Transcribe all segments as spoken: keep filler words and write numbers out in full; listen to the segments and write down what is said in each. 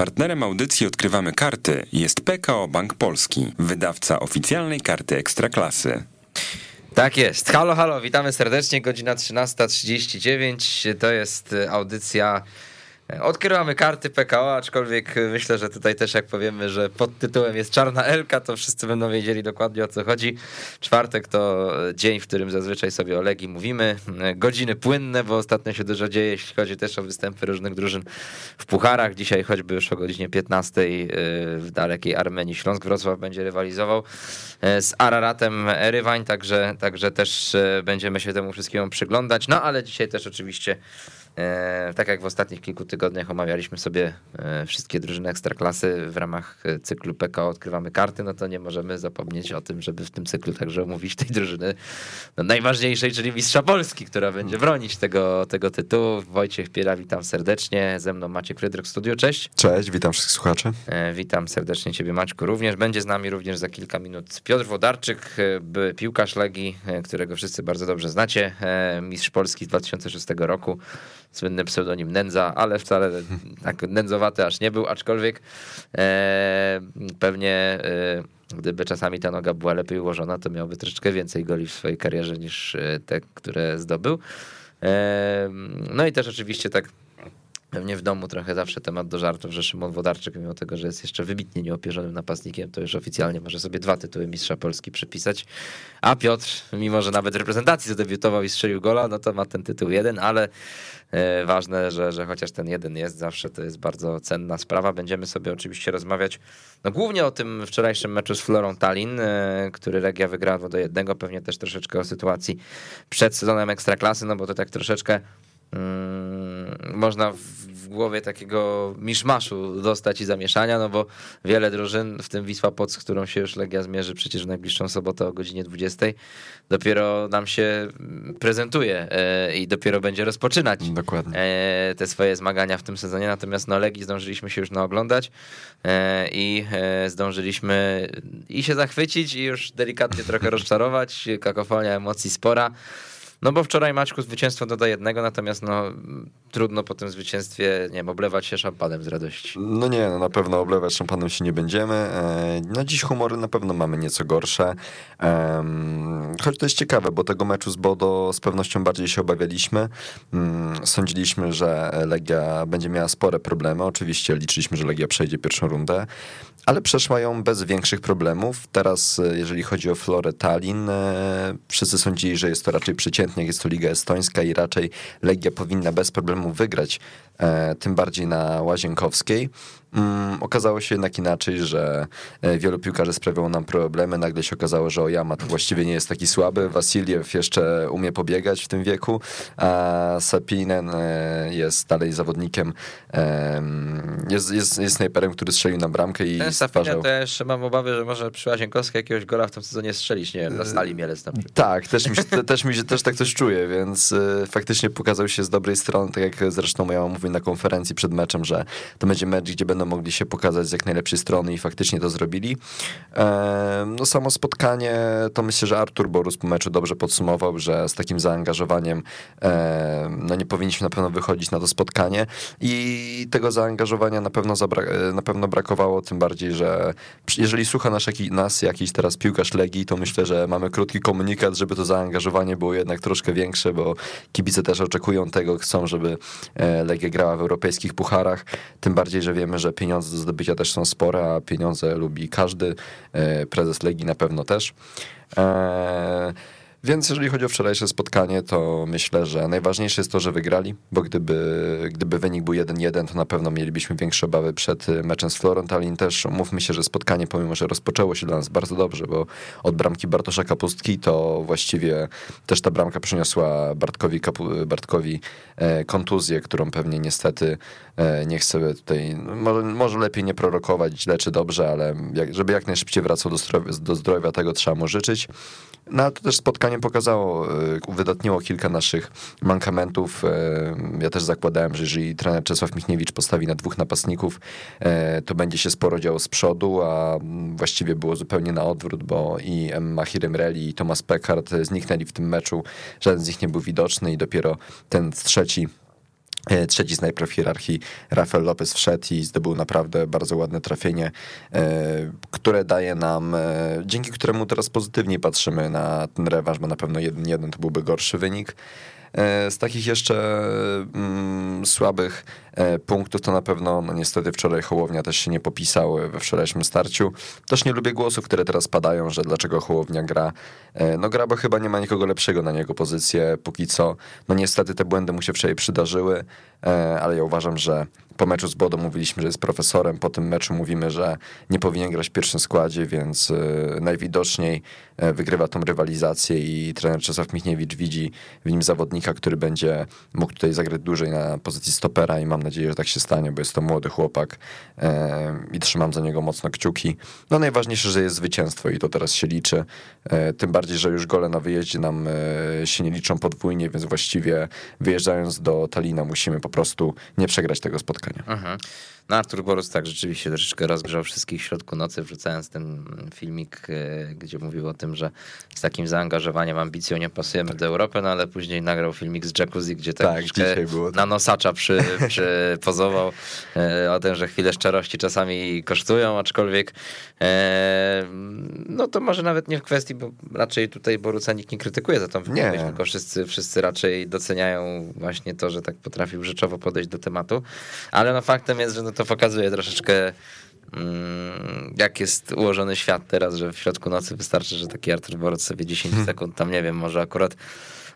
Partnerem audycji Odkrywamy Karty jest P K O Bank Polski, wydawca oficjalnej karty Ekstraklasy. Tak jest. Halo, halo, witamy serdecznie. Godzina trzynasta trzydzieści dziewięć. To jest audycja Odkrywamy Karty P K O, aczkolwiek myślę, że tutaj też jak powiemy, że pod tytułem jest Czarna Elka, to wszyscy będą wiedzieli dokładnie, o co chodzi. Czwartek to dzień, w którym zazwyczaj sobie o Legii mówimy. Godziny płynne, bo ostatnio się dużo dzieje, jeśli chodzi też o występy różnych drużyn w pucharach. Dzisiaj choćby już o godzinie piętnastej w dalekiej Armenii Śląsk Wrocław będzie rywalizował z Araratem Erywań, także, także też będziemy się temu wszystkiemu przyglądać. No ale dzisiaj też oczywiście, tak jak w ostatnich kilku tygodniach omawialiśmy sobie wszystkie drużyny Ekstraklasy w ramach cyklu P K O Odkrywamy Karty, no to nie możemy zapomnieć o tym, żeby w tym cyklu także omówić tej drużyny no najważniejszej, czyli mistrza Polski, która będzie bronić tego, tego tytułu. Wojciech Piela, witam serdecznie, ze mną Maciek Frydrych w studiu, cześć. Cześć, witam wszystkich słuchaczy. Witam serdecznie ciebie, Maćku, również. Będzie z nami również za kilka minut Piotr Włodarczyk, piłkarz Legii, którego wszyscy bardzo dobrze znacie, mistrz Polski z dwa tysiące szóstego roku. Słynny pseudonim Nędza, ale wcale tak nędzowaty aż nie był, aczkolwiek e, pewnie e, gdyby czasami ta noga była lepiej ułożona, to miałby troszeczkę więcej goli w swojej karierze niż te, które zdobył. E, no i też oczywiście tak pewnie w domu trochę zawsze temat do żartów, że Szymon Włodarczyk, mimo tego, że jest jeszcze wybitnie nieopierzonym napastnikiem, to już oficjalnie może sobie dwa tytuły mistrza Polski przypisać, a Piotr, mimo że nawet reprezentacji zadebiutował i strzelił gola, no to ma ten tytuł jeden, ale ważne, że, że chociaż ten jeden jest, zawsze to jest bardzo cenna sprawa. Będziemy sobie oczywiście rozmawiać no głównie o tym wczorajszym meczu z Florą Tallinn, który Legia wygrała dwa do jednego, pewnie też troszeczkę o sytuacji przed sezonem Ekstraklasy, no bo to tak troszeczkę Hmm, można w głowie takiego miszmaszu dostać i zamieszania, no bo wiele drużyn, w tym Wisła Płock, z którą się już Legia zmierzy przecież w najbliższą sobotę o godzinie dwudziestej, dopiero nam się prezentuje i dopiero będzie rozpoczynać Dokładnie. te swoje zmagania w tym sezonie, natomiast no Legii zdążyliśmy się już naoglądać i zdążyliśmy i się zachwycić, i już delikatnie trochę rozczarować, kakofonia emocji spora. No bo wczoraj, Maćku, zwycięstwo do jednego, natomiast no trudno po tym zwycięstwie, nie wiem, oblewać się szampanem z radości. No nie, no na pewno oblewać szampanem się nie będziemy. No dziś humory na pewno mamy nieco gorsze. Choć to jest ciekawe, bo tego meczu z Bodo z pewnością bardziej się obawialiśmy. Sądziliśmy, że Legia będzie miała spore problemy. Oczywiście liczyliśmy, że Legia przejdzie pierwszą rundę, ale przeszła ją bez większych problemów. Teraz, jeżeli chodzi o Florę Tallinn, wszyscy sądzili, że jest to raczej przeciętne. Jest to Liga Estońska i raczej Legia powinna bez problemu wygrać, tym bardziej na Łazienkowskiej. Okazało się jednak inaczej, że wielu piłkarzy sprawiało nam problemy. Nagle się okazało, że Ojama to właściwie nie jest taki słaby, Vassiljev jeszcze umie pobiegać w tym wieku, a Sapinen jest dalej zawodnikiem, jest, jest, jest snajperem, który strzelił nam bramkę i Ten stwarzał. Też mam obawy, że może przy Łazienkowskiej jakiegoś gola w tym sezonie strzelić, nie wiem, dla Stali Mielec na przykład. Tak, też mi się, też mi się też tak coś czuje, więc faktycznie pokazał się z dobrej strony, tak jak zresztą Ojama mówił na konferencji przed meczem, że to będzie mecz, gdzie będą mogli się pokazać z jak najlepszej strony i faktycznie to zrobili. No samo spotkanie, to myślę, że Artur Boruc po meczu dobrze podsumował, że z takim zaangażowaniem no nie powinniśmy na pewno wychodzić na to spotkanie i tego zaangażowania na pewno, zabra- na pewno brakowało, tym bardziej, że jeżeli słucha nas, nas jakiś teraz piłkarz Legii, to myślę, że mamy krótki komunikat, żeby to zaangażowanie było jednak troszkę większe, bo kibice też oczekują tego, chcą, żeby Legia grała w europejskich pucharach, tym bardziej, że wiemy, że pieniądze do zdobycia też są spore, a pieniądze lubi każdy, prezes Legii na pewno też. Eee, więc jeżeli chodzi o wczorajsze spotkanie, to myślę, że najważniejsze jest to, że wygrali, bo gdyby, gdyby wynik był jeden jeden, to na pewno mielibyśmy większe obawy przed meczem z Florą Tallinn. Też mówmy się, że spotkanie, pomimo że rozpoczęło się dla nas bardzo dobrze, bo od bramki Bartosza Kapustki, to właściwie też ta bramka przyniosła Bartkowi, Kapu- Bartkowi kontuzję, którą pewnie niestety nie chcę tutaj, może, może lepiej nie prorokować, źle czy dobrze, ale jak, żeby jak najszybciej wracał do zdrowia, do zdrowia, tego trzeba mu życzyć. No ale to też spotkanie pokazało, uwydatniło kilka naszych mankamentów. Ja też zakładałem, że jeżeli trener Czesław Michniewicz postawi na dwóch napastników, to będzie się sporo działo z przodu, a właściwie było zupełnie na odwrót, bo i Mahir Emreli, i Tomáš Pekhart zniknęli w tym meczu, żaden z nich nie był widoczny i dopiero ten trzeci Trzeci snajper w hierarchii, Rafael Lopes, wszedł i zdobył naprawdę bardzo ładne trafienie, które daje nam, dzięki któremu teraz pozytywnie patrzymy na ten rewanż, bo na pewno jeden jeden to byłby gorszy wynik. Z takich jeszcze mm, słabych punktów to na pewno, no niestety wczoraj Hołownia też się nie popisały we wczorajszym starciu. Też nie lubię głosów, które teraz padają, że dlaczego Hołownia gra. No gra, bo chyba nie ma nikogo lepszego na niego pozycję póki co. No niestety te błędy mu się wczoraj przydarzyły, ale ja uważam, że po meczu z Bodą mówiliśmy, że jest profesorem, po tym meczu mówimy, że nie powinien grać w pierwszym składzie, więc najwidoczniej wygrywa tą rywalizację i trener Czesław Michniewicz widzi w nim zawodnika, który będzie mógł tutaj zagrać dłużej na pozycji stopera i mam nadzieję, że tak się stanie, bo jest to młody chłopak i trzymam za niego mocno kciuki. No najważniejsze, że jest zwycięstwo i to teraz się liczy, tym bardziej, że już gole na wyjeździe nam się nie liczą podwójnie, więc właściwie wyjeżdżając do Tallina musimy po prostu nie przegrać tego spotkania. Mhm. No Artur Boruc tak rzeczywiście troszeczkę rozgrzał wszystkich w środku nocy, wrzucając ten filmik, gdzie mówił o tym, że z takim zaangażowaniem, ambicją nie pasujemy tak do Europy, no ale później nagrał filmik z jacuzzi, gdzie tak było, na nosacza przy, przy pozował o tym, że chwile szczerości czasami kosztują, aczkolwiek no to może nawet nie w kwestii, bo raczej tutaj Boruca nikt nie krytykuje za tą wypowiedź, tylko wszyscy, wszyscy raczej doceniają właśnie to, że tak potrafił rzeczowo podejść do tematu. Ale no faktem jest, że no to pokazuje troszeczkę mm, jak jest ułożony świat teraz, że w środku nocy wystarczy, że taki Artur Boruc sobie dziesięć sekund tam, nie wiem, może akurat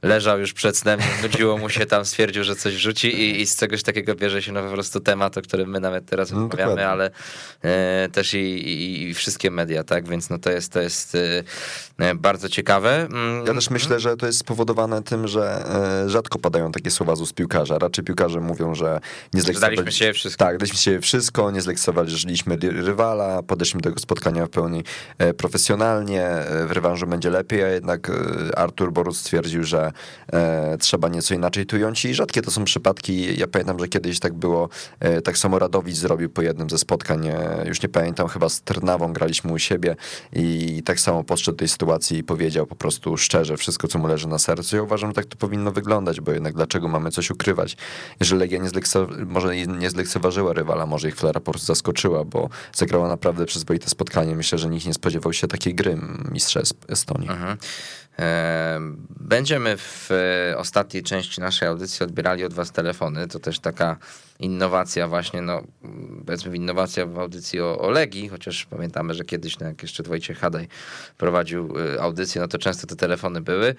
leżał już przed snem, nudziło mu się tam, stwierdził, że coś wrzuci i, i z czegoś takiego bierze się no po prostu temat, o którym my nawet teraz no, rozmawiamy, ale e, też i, i, i wszystkie media, tak, więc no to jest, to jest e, bardzo ciekawe. Mm. Ja też myślę, że to jest spowodowane tym, że e, rzadko padają takie słowa z ust piłkarza, raczej piłkarze mówią, że nie zlekceważyliśmy się wszystko, tak, daliśmy się wszystko, nie zlekceważyliśmy rywala, podeszliśmy do tego spotkania w pełni e, profesjonalnie, e, w rewanżu będzie lepiej, a jednak e, Artur Boruc stwierdził, że E, trzeba nieco inaczej tu jąć i rzadkie to są przypadki. Ja pamiętam, że kiedyś tak było, e, tak samo Radowicz zrobił po jednym ze spotkań, e, już nie pamiętam, chyba z Trnawą graliśmy u siebie i tak samo podszedł do tej sytuacji i powiedział po prostu szczerze wszystko, co mu leży na sercu. Ja uważam, że tak to powinno wyglądać, bo jednak dlaczego mamy coś ukrywać? Jeżeli Legia nie, zlekce- może nie zlekceważyła rywala, może ich Flora po prostu zaskoczyła, bo zagrała naprawdę przyzwoite spotkanie. Myślę, że nikt nie spodziewał się takiej gry mistrza Estonii. Aha. Będziemy w ostatniej części naszej audycji odbierali od was telefony, to też taka innowacja właśnie, no powiedzmy innowacja w audycji o, o Legii, chociaż pamiętamy, że kiedyś, no jak jeszcze Wojciech Hadaj prowadził audycję, no to często te telefony były,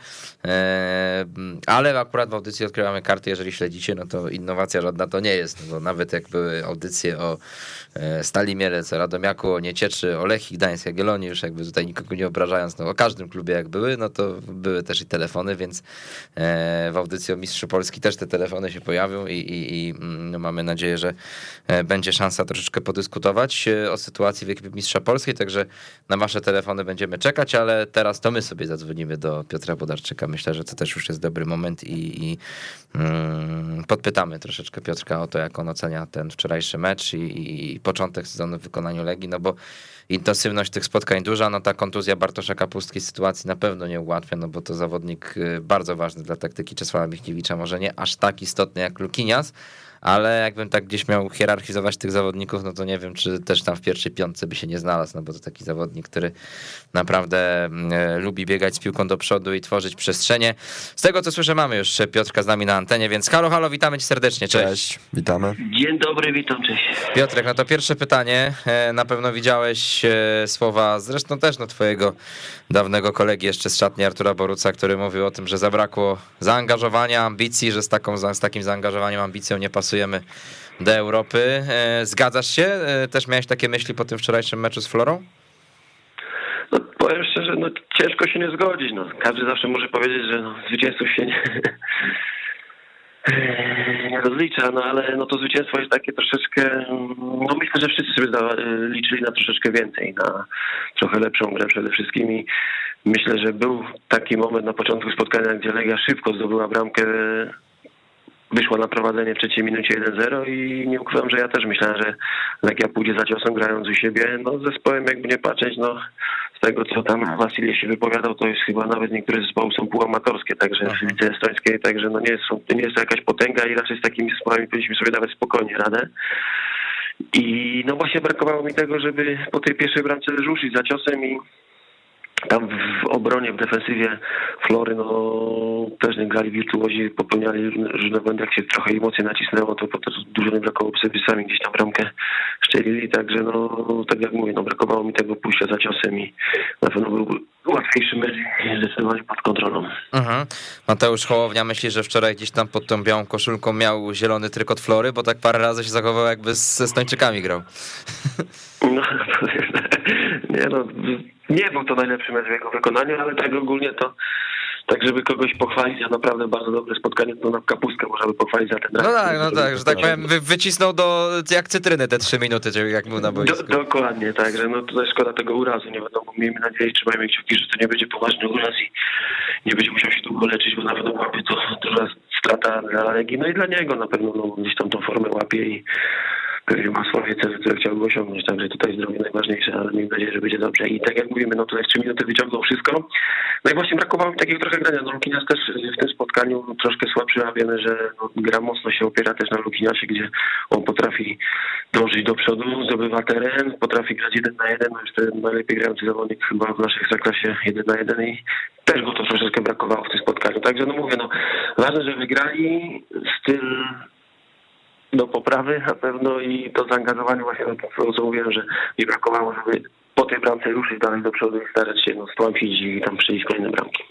ale akurat w audycji Odkrywamy Karty, jeżeli śledzicie, no to innowacja żadna to nie jest, no bo nawet jak były audycje o Stali Mielec, o Radomiaku, o Niecieczy, o Lechii Gdańsk, Jagiellonii, już jakby tutaj nikogo nie obrażając, no o każdym klubie jak były, no to były też i telefony, więc w audycji o Mistrzu Polski też te telefony się pojawią i, i, i no mamy nadzieję, że będzie szansa troszeczkę podyskutować o sytuacji w ekipie Mistrza Polski, także na wasze telefony będziemy czekać, ale teraz to my sobie zadzwonimy do Piotra Włodarczyka. Myślę, że to też już jest dobry moment i, i mm, podpytamy troszeczkę Piotrka o to, jak on ocenia ten wczorajszy mecz i, i, i początek sezonu w wykonaniu Legii, no bo intensywność tych spotkań duża, no ta kontuzja Bartosza Kapustki sytuacji na pewno nie ułatwia, no bo to zawodnik bardzo ważny dla taktyki Czesława Michniewicza, może nie aż tak istotny jak Luquinhas, ale jakbym tak gdzieś miał hierarchizować tych zawodników, no to nie wiem, czy też tam w pierwszej piątce by się nie znalazł, no bo to taki zawodnik, który naprawdę lubi biegać z piłką do przodu i tworzyć przestrzenie. Z tego, co słyszę, mamy już Piotrka z nami na antenie, więc halo, halo, witamy cię serdecznie, cześć. Cześć, witamy. Dzień dobry, witam, cześć. Piotrek, no to pierwsze pytanie, na pewno widziałeś słowa, zresztą też no twojego dawnego kolegi jeszcze z szatni Artura Boruca, który mówił o tym, że zabrakło zaangażowania, ambicji, że z, taką, z takim zaangażowaniem, ambicją nie pasuje do Europy. Zgadzasz się? Też miałeś takie myśli po tym wczorajszym meczu z Florą? No, powiem szczerze, no, ciężko się nie zgodzić. No. Każdy zawsze może powiedzieć, że no, zwycięstwo się nie, nie rozlicza, no, ale no, to zwycięstwo jest takie troszeczkę... No, myślę, że wszyscy sobie zda, liczyli na troszeczkę więcej, na trochę lepszą grę przede wszystkim i myślę, że był taki moment na początku spotkania, gdzie Legia szybko zdobyła bramkę, wyszła na prowadzenie w trzeciej minucie jeden zero i nie ukrywam, że ja też myślałem, że Legia pójdzie za ciosem grając u siebie. No z zespołem jakby nie patrzeć, no z tego, co tam Vassiljev się wypowiadał, to jest chyba nawet niektóre zespoły są półamatorskie, także w lidze estońskiej, także no nie, są, nie jest to jakaś potęga i raczej z takimi zespołami powinniśmy sobie dawać spokojnie radę. I no właśnie brakowało mi tego, żeby po tej pierwszej bramce ruszyć za ciosem i tam w obronie, w defensywie Flory, no też nie grali wirtuozi, popełniali różne błędy, jak się trochę emocje nacisnęło, to potem dużo nie brakowało, sobie sami gdzieś tam bramkę szczelili, także no tak jak mówię, no brakowało mi tego pójścia za ciosem i na pewno był łatwiejszy mecz zdecydowanie pod kontrolą. Mhm. Mateusz Hołownia myśli, że wczoraj gdzieś tam pod tą białą koszulką miał zielony trykot Flory, bo tak parę razy się zachował, jakby ze Stończykami grał. No, nie no, nie był to najlepszy mecz w jego wykonaniu, ale tak ogólnie to, tak żeby kogoś pochwalić, a naprawdę bardzo dobre spotkanie, to na Kapustkę można by pochwalić za ten raz. No tak, no tak, że tak powiem, wycisnął do, jak cytryny te trzy minuty, jak był na boisku. Do, dokładnie, także no tutaj szkoda tego urazu, nie wiadomo, miejmy nadzieję, trzymajmy kciuki, że to nie będzie poważny uraz i nie będzie musiał się długo leczyć, bo na pewno łapie to duża strata dla Legii, no i dla niego na pewno, no, gdzieś tam tą formę łapie i pewnie ma swoje cele, które chciałby osiągnąć, także tutaj zdrowie najważniejsze, ale miejmy nadzieję, że będzie dobrze. I tak jak mówimy, no tutaj w trzy minuty wyciągnął wszystko. No i właśnie brakowało mi takiego trochę grania. No Luquinhas też w tym spotkaniu troszkę słabszy, a wiemy, że no, gra mocno się opiera też na Luquinhasie, gdzie on potrafi dążyć do przodu, zdobywa teren, potrafi grać jeden na jeden, już ten najlepiej grający zawodnik chyba w naszej Ekstraklasie jeden na jeden i też go to troszeczkę brakowało w tym spotkaniu. Także no mówię, no ważne, że wygrali, styl do poprawy na pewno i to zaangażowanie właśnie na to, co mówiłem, że mi brakowało, żeby po tej bramce ruszyć dalej do przodu i starać się no, stłamsić i tam przyjść kolejne bramki.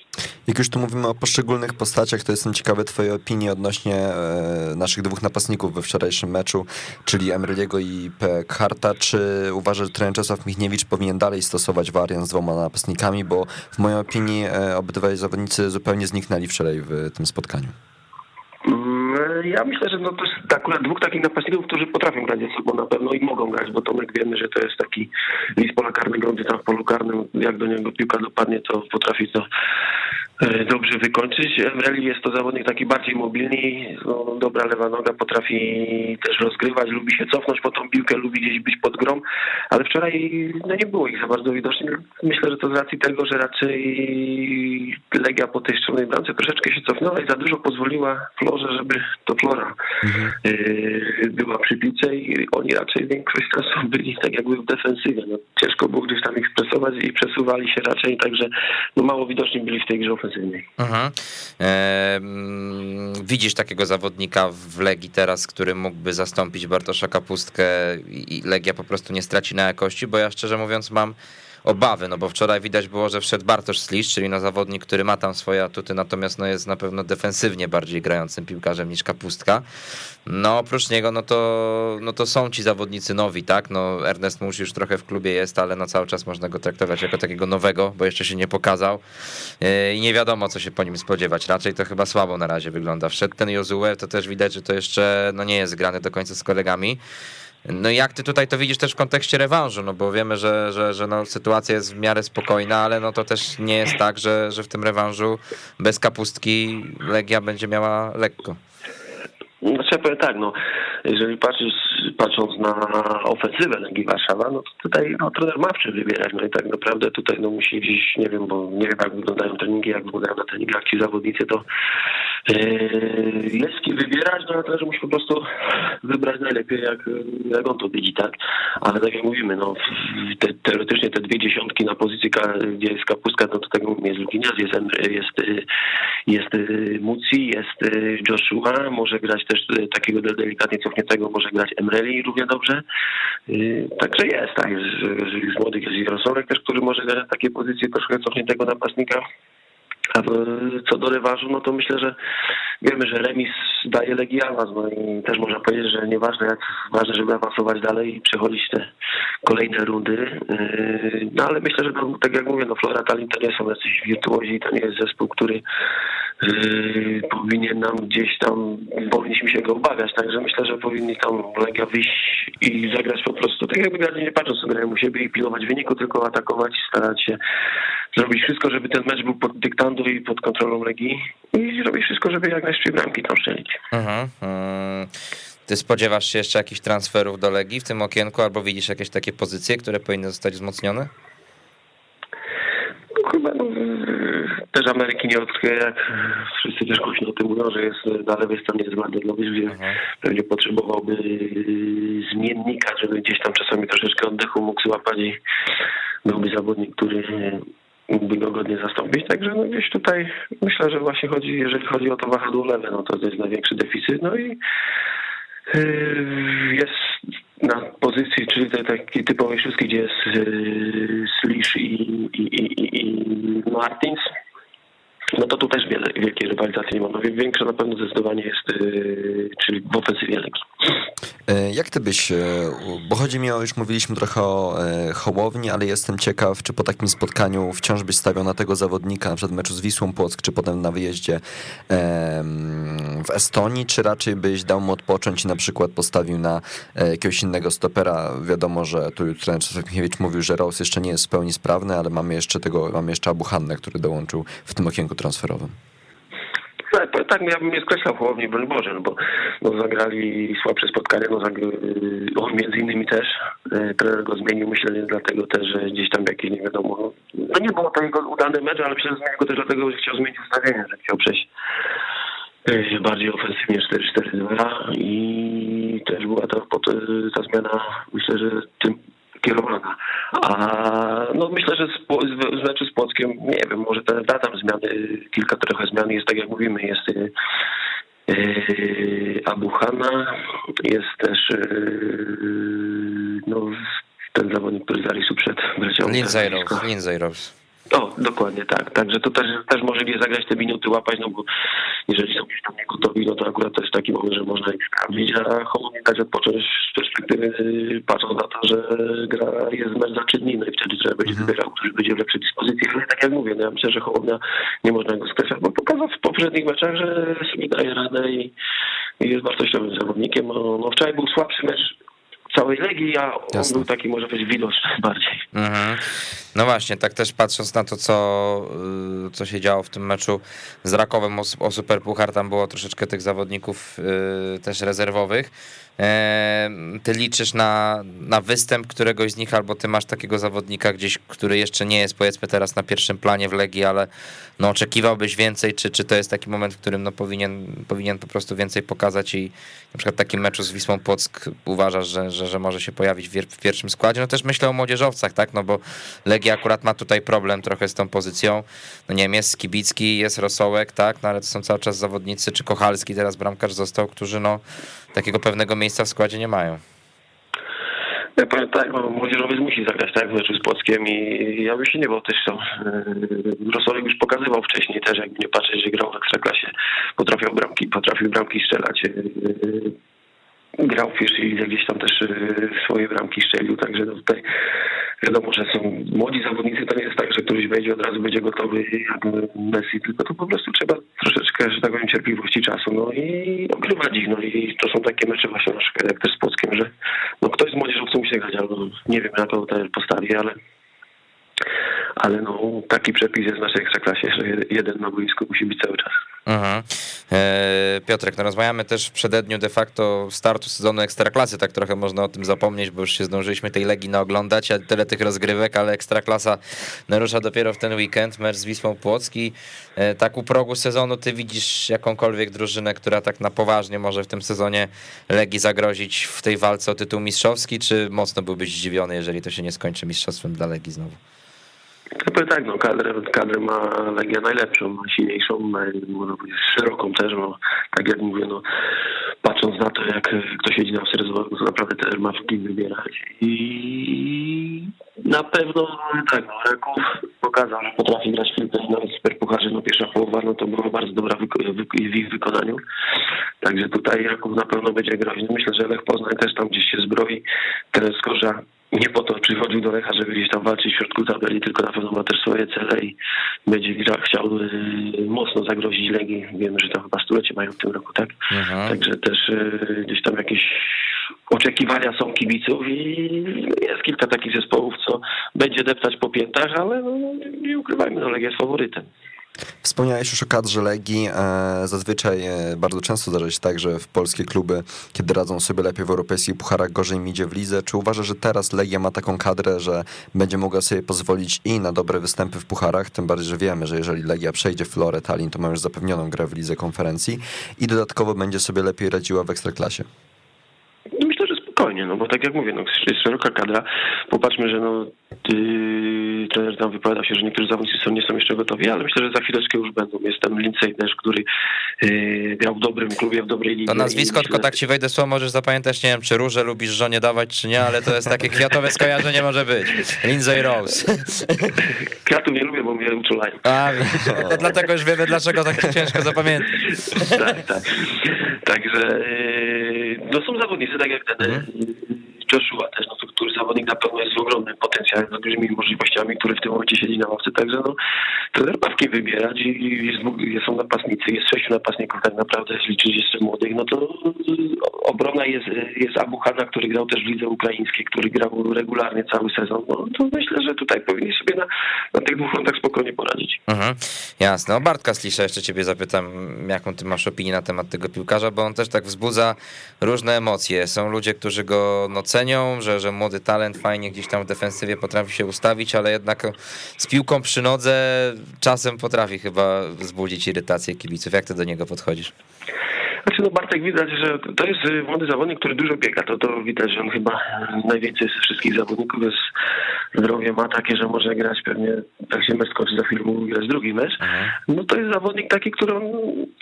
Jak już tu mówimy o poszczególnych postaciach, to jestem ciekawy twoje opinie odnośnie e, naszych dwóch napastników we wczorajszym meczu, czyli Emreliego i Pekharta. Czy uważasz, że trener Czesław Michniewicz powinien dalej stosować wariant z dwoma napastnikami, bo w mojej opinii e, obydwaj zawodnicy zupełnie zniknęli wczoraj w tym spotkaniu? Ja myślę, że no to jest akurat dwóch takich napastników, którzy potrafią grać ze sobą na pewno i mogą grać, bo Tomek wiemy, że to jest taki list pola karnego, gdzie tam w polu karnym, jak do niego piłka dopadnie, to potrafi to dobrze wykończyć. Emreli jest to zawodnik taki bardziej mobilny, no, dobra lewa noga, potrafi też rozgrywać, lubi się cofnąć po tą piłkę, lubi gdzieś być pod grą, ale wczoraj no, nie było ich za bardzo widocznie. Myślę, że to z racji tego, że raczej Legia po tej strzelnej bramce troszeczkę się cofnęła i za dużo pozwoliła Florze, żeby to Flora mhm. była przy piłce i oni raczej większość czasu byli tak jakby w defensywie. No, ciężko było gdzieś tam ich stresować i przesuwali się raczej, także no, mało widoczni byli w tej grze. Mhm. Eee, widzisz takiego zawodnika w Legii teraz, który mógłby zastąpić Bartosza Kapustkę i Legia po prostu nie straci na jakości, bo ja szczerze mówiąc mam obawy, no bo wczoraj widać było, że wszedł Bartosz Slisz, czyli no zawodnik, który ma tam swoje atuty, natomiast no jest na pewno defensywnie bardziej grającym piłkarzem niż Kapustka. No oprócz niego, no to, no to są ci zawodnicy nowi, tak? No Ernest Muçi już trochę w klubie jest, ale no cały czas można go traktować jako takiego nowego, bo jeszcze się nie pokazał i nie wiadomo, co się po nim spodziewać. Raczej to chyba słabo na razie wygląda. Wszedł ten Jozue, to też widać, że to jeszcze no nie jest grany do końca z kolegami. No jak ty tutaj to widzisz też w kontekście rewanżu, no bo wiemy, że, że, że no sytuacja jest w miarę spokojna, ale no to też nie jest tak, że, że w tym rewanżu bez Kapustki Legia będzie miała lekko. No ja powiem tak, no jeżeli patrzysz, patrząc na ofensywę Legii Warszawa, no to tutaj no, trener ma w czym wybierać, no i tak naprawdę tutaj no musi gdzieś, nie wiem, bo nie wiem jak wyglądają treningi, jak wyglądają na treningach ci zawodnicy, to yy, jest kim wybierać, no ale też musi po prostu wybrać najlepiej jak, jak on to widzi, tak, ale tak jak mówimy, no te, teoretycznie te dwie dziesiątki na pozycji, gdzie jest Kapustka, no to tak mówimy, jest Luquinhas, jest, jest, jest Muçi, jest Joshua, może grać też takiego delikatnie cofniętego, może grać Emreli równie dobrze. Yy, także jest, tak, jest, jest młody, jest Rosołek też, który może grać w takiej pozycji troszkę cofniętego napastnika. A co do rewanżu, no to myślę, że wiemy, że remis daje Legii awans, no i też można powiedzieć, że nieważne jak, ważne, żeby awansować dalej i przechodzić te kolejne rundy, no ale myślę, że to, tak jak mówię, no Flora Tallinn to nie są jacyś wirtuozi, to nie jest zespół, który yy, powinien nam gdzieś tam, powinniśmy się go obawiać, także myślę, że powinni tam Legia wyjść i zagrać po prostu, tak jakby gracze nie patrzą sobie grają u siebie i pilnować wyniku, tylko atakować, starać się zrobić wszystko, żeby ten mecz był pod dyktando i pod kontrolą Legii i robić wszystko, żeby jak najszybciej bramki tam strzelić. Mhm. Ty spodziewasz się jeszcze jakichś transferów do Legii w tym okienku, albo widzisz jakieś takie pozycje, które powinny zostać wzmocnione? chyba no, też Ameryki nie odkryje, jak wszyscy też głośno o tym mówią, że jest na lewej stronie zmarny dla Wisły. Pewnie potrzebowałby zmiennika, żeby gdzieś tam czasami troszeczkę oddechu mógł złapać i byłby zawodnik, który mógłby go godnie zastąpić. Także no gdzieś tutaj myślę, że właśnie chodzi, jeżeli chodzi o to wahadło lewe, no to jest największy deficyt. No i yy, jest na pozycji, czyli tej takiej typowej szóstki, gdzie jest yy, Slisz i, i, i, i Martins, no to tu też wiele, wielkiej rywalizacji nie ma. No większa na pewno zdecydowanie jest, yy, czyli w ofensywie Legii. Jak ty byś, bo chodzi mi o, już mówiliśmy trochę o Hołowni, ale jestem ciekaw, czy po takim spotkaniu wciąż byś stawiał na tego zawodnika, na przykład meczu z Wisłą Płock, czy potem na wyjeździe w Estonii, czy raczej byś dał mu odpocząć i na przykład postawił na jakiegoś innego stopera? Wiadomo, że tu trener Czesław Michniewicz mówił, że Ross jeszcze nie jest w pełni sprawny, ale mamy jeszcze tego, mamy jeszcze Abu Hannę, który dołączył w tym okienku transferowym. Tak, tak, ja bym nie skreślał Hołowni, broń Boże, bo no, zagrali słabsze spotkania, no, on między innymi też, trener go zmienił, myślę, że dlatego też, że gdzieś tam jakieś nie wiadomo, no nie było to jego udany mecz, ale myślę, że zmienił go też dlatego, że chciał zmienić ustawienie, że chciał przejść bardziej ofensywnie cztery cztery dwa i też była ta, ta zmiana, myślę, że tym kierowana. A no myślę, że z, z, z meczu z Płockiem, nie wiem, może ten tam zmiany, kilka trochę zmian jest, tak jak mówimy, jest y, y, Abu Hanna, jest też y, no, ten zawodnik, który z Arisu przed wleciał. Lindsay Rose. O, dokładnie tak. Także to też, też może nie zagrać te minuty, łapać, no bo jeżeli są gdzieś tam nie gotowi, no to akurat to jest taki moment, że można ich sprawdzić, a Hołownia dać odpocząć z perspektywy, patrząc na to, że gra jest mecz za trzy dni, no i wtedy trzeba będzie wybierał, który będzie w lepszej dyspozycji. Ale tak jak mówię, no ja myślę, że Hołownia nie można go skreślać, bo pokazał w poprzednich meczach, że sobie daje radę i, i jest wartościowym zawodnikiem. No, no wczoraj był słabszy mecz całej Legii, a on Jasne. Był taki, może być widoczny bardziej. Mhm. No właśnie, tak też patrząc na to, co, co się działo w tym meczu z Rakowem o, o Superpuchar, tam było troszeczkę tych zawodników y, też rezerwowych. Y, ty liczysz na, na występ któregoś z nich, albo ty masz takiego zawodnika gdzieś, który jeszcze nie jest, powiedzmy, teraz na pierwszym planie w Legii, ale no, oczekiwałbyś więcej, czy, czy to jest taki moment, w którym no, powinien, powinien po prostu więcej pokazać i na przykład w takim meczu z Wisłą Płock uważasz, że, że że może się pojawić w pierwszym składzie. No też myślę o młodzieżowcach, tak, no bo Legia akurat ma tutaj problem trochę z tą pozycją. No nie wiem, jest Skibicki, jest Rosołek, tak, no ale to są cały czas zawodnicy, czy Kochalski, teraz bramkarz został, którzy no takiego pewnego miejsca w składzie nie mają. Ja powiem tak, no, młodzieżowiec musi zagrać, tak, w meczu z Płockiem i ja bym się nie bał też tam. Rosołek już pokazywał wcześniej też, jakby nie patrzeć, że grał w Ekstraklasie. Potrafił bramki, potrafił bramki strzelać. Grał w i gdzieś tam też swoje bramki szczelił, także no tutaj wiadomo, że są młodzi zawodnicy, to nie jest tak, że któryś wejdzie od razu, będzie gotowy jak Messi, tylko to po prostu trzeba troszeczkę, że tak powiem, cierpliwości, czasu, no i ogrywać ich, no i to są takie mecze właśnie jak też z Płockiem, że no ktoś z młodzieżowców musi grać, albo nie wiem, na to też postawi, ale ale no taki przepis jest w naszej Ekstraklasie, że jeden na boisku musi być cały czas. Mhm. Eee, Piotrek, no rozmawiamy też w przededniu de facto startu sezonu Ekstraklasy, tak trochę można o tym zapomnieć, bo już się zdążyliśmy tej Legii naoglądać, a tyle tych rozgrywek, ale Ekstraklasa narusza dopiero w ten weekend, mecz z Wisłą Płock i e, tak u progu sezonu ty widzisz jakąkolwiek drużynę, która tak na poważnie może w tym sezonie Legii zagrozić w tej walce o tytuł mistrzowski, czy mocno byłbyś zdziwiony, jeżeli to się nie skończy mistrzostwem dla Legii znowu? No tak, no kadrę, kadrę ma Legia najlepszą, ma silniejszą, ma, no, szeroką też, no, tak jak mówię, no, patrząc na to, jak ktoś jedzie na obserwowanie, to naprawdę też ma w kim wybierać i na pewno, no, tak, no, Raków pokazał, że potrafi grać w piłkę, nawet superpucharze, no pierwsza połowa, no to była bardzo dobra w ich wykonaniu, także tutaj Raków na pewno będzie groźny, myślę, że Lech Poznań też tam gdzieś się zbroi, teraz Skorza nie po to przychodził do Lecha, żeby gdzieś tam walczyć w środku tabeli, tylko na pewno ma też swoje cele i będzie chciał mocno zagrozić Legii. Wiemy, że tam chyba stulecie mają w tym roku, tak? Aha. Także też gdzieś tam jakieś oczekiwania są kibiców i jest kilka takich zespołów, co będzie deptać po piętach, ale no, nie ukrywajmy, no Legia jest faworytem. Wspomniałeś już o kadrze Legii. Zazwyczaj bardzo często zdarza się tak, że w polskie kluby, kiedy radzą sobie lepiej w europejskich pucharach, gorzej im idzie w lidze. Czy uważasz, że teraz Legia ma taką kadrę, że będzie mogła sobie pozwolić i na dobre występy w pucharach? Tym bardziej, że wiemy, że jeżeli Legia przejdzie Florę Tallinn, to ma już zapewnioną grę w Lidze Konferencji i dodatkowo będzie sobie lepiej radziła w Ekstraklasie. Myślę, że spokojnie, no bo tak jak mówię, no, jest szeroka kadra. Popatrzmy, że no yy, trener tam wypowiadał się, że niektórzy zawodnicy są, nie są jeszcze gotowi, ale myślę, że za chwileczkę już będą. Jest tam Lindsay też, który yy, grał w dobrym klubie, w dobrej lidze. To nazwisko, myślę, tylko tak ci wejdę słowo, możesz zapamiętać, nie wiem, czy róże lubisz żonie dawać, czy nie, ale to jest takie kwiatowe skojarzenie może być. Lindsay Rose. Kwiatów nie lubię, bo mnie uczulają. A, to, to dlatego już wiemy, dlaczego tak ciężko zapamiętać. Tak, tak. Także yy, no są zawodnicy, tak jak ten Joshua też, no to, który zawodnik na pewno jest z ogromnym potencjałem, z dużymi możliwościami, który w tym momencie siedzi na ławce, także no trener bawki wybierać i jest, są napastnicy, jest sześciu napastników tak naprawdę, liczyć jeszcze młodych, no to obrona jest, jest Abuchana, który grał też w lidze ukraińskiej, który grał regularnie cały sezon, no to myślę, że tutaj powinni sobie na, na tych dwóch frontach spokojnie poradzić. Mhm. Jasne, o Bartka Slisza jeszcze ciebie zapytam, jaką ty masz opinię na temat tego piłkarza, bo on też tak wzbudza różne emocje, są ludzie, którzy go no cenią, Że, że młody talent fajnie gdzieś tam w defensywie potrafi się ustawić, ale jednak z piłką przy nodze czasem potrafi chyba wzbudzić irytację kibiców. Jak ty do niego podchodzisz? Znaczy no Bartek, widać, że to jest młody zawodnik, który dużo biega, to, to widać, że on chyba najwięcej z wszystkich zawodników jest, zdrowie ma takie, że może grać pewnie, tak się mecz skończy, za chwilę mógł grać drugi mecz. Aha. No to jest zawodnik taki, który on,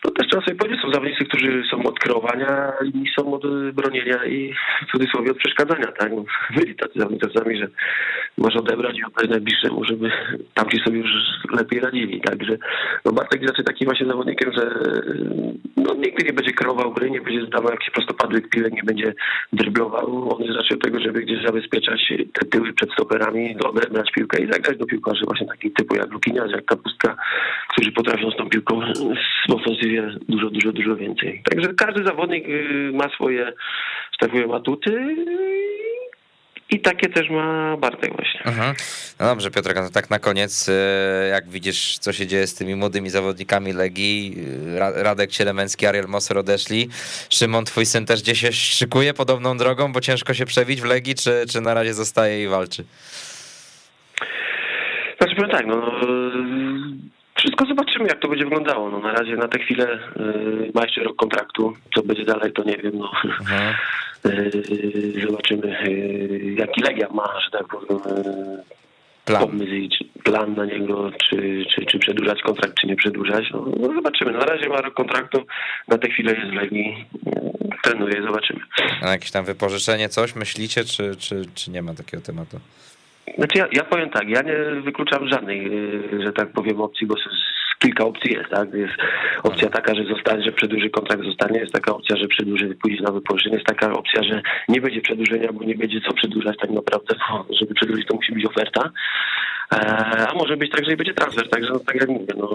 to też trzeba sobie powiedzieć, są zawodnicy, którzy są od kreowania i są od bronienia i w cudzysłowie od przeszkadzania, tak, no, byli tacy zawodnicy czasami, że może odebrać i oddać najbliższemu, żeby tamci sobie już lepiej radzili, także no Bartek jest raczej takim właśnie zawodnikiem, że no nigdy nie będzie kreował gry, nie będzie zdawał jakichś prostopadłych piłek, nie będzie dryblował. On jest raczej od tego, żeby gdzieś zabezpieczać te tyły przed stoperami, odebrać piłkę i zagrać do piłkarzy właśnie takich typu jak Luquinhas, jak Kapustka, którzy potrafią z tą piłką w ofensywie dużo, dużo, dużo więcej. Także każdy zawodnik ma swoje, że tak powiem, atuty. I takie też ma Bartek właśnie. Mhm. No dobrze, Piotrek, no tak na koniec, jak widzisz, co się dzieje z tymi młodymi zawodnikami Legii, Radek Cielemęcki, Ariel Mosór odeszli, Szymon, twój syn też gdzieś się szykuje podobną drogą, bo ciężko się przebić w Legii, czy, czy na razie zostaje i walczy? Znaczy powiem tak, no... Wszystko zobaczymy, jak to będzie wyglądało. No, na razie na tę chwilę yy, ma jeszcze rok kontraktu. Co będzie dalej, to nie wiem. No. Mhm. Yy, zobaczymy, yy, jaki Legia ma, że tak powiem, yy, plan. Pomysł, czy plan na niego, czy, czy, czy przedłużać kontrakt, czy nie przedłużać. No, no, zobaczymy. No, na razie ma rok kontraktu. Na tę chwilę jest w Legii. Trenuje, zobaczymy. A jakieś tam wypożyczenie, coś myślicie, czy, czy, czy nie ma takiego tematu? Znaczy ja, ja powiem tak, ja nie wykluczam żadnej, że tak powiem, opcji, bo kilka opcji jest, tak? Jest opcja taka, że zostanie, że przedłuży kontrakt zostanie, jest taka opcja, że przedłuży, pójdzie na wypożyczenie, jest taka opcja, że nie będzie przedłużenia, bo nie będzie co przedłużać tak naprawdę, bo żeby przedłużyć, to musi być oferta, a może być tak, że i będzie transfer, także no, tak jak mówię, no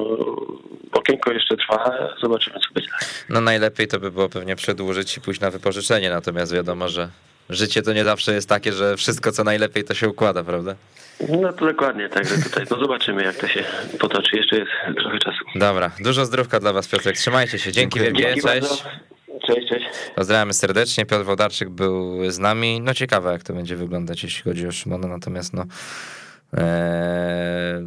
okienko jeszcze trwa, zobaczymy, co będzie. No najlepiej to by było pewnie przedłużyć i pójść na wypożyczenie, natomiast wiadomo, że życie to nie zawsze jest takie, że wszystko co najlepiej to się układa, prawda? No to dokładnie, także tutaj no zobaczymy, jak to się potoczy, jeszcze jest trochę czasu. Dobra, dużo zdrówka dla was, Piotrek, trzymajcie się, dzięki wielkie, cześć. Bardzo. Cześć, cześć. Pozdrawiamy serdecznie, Piotr Włodarczyk był z nami, no ciekawe jak to będzie wyglądać, jeśli chodzi o Szymona, natomiast no... Eee,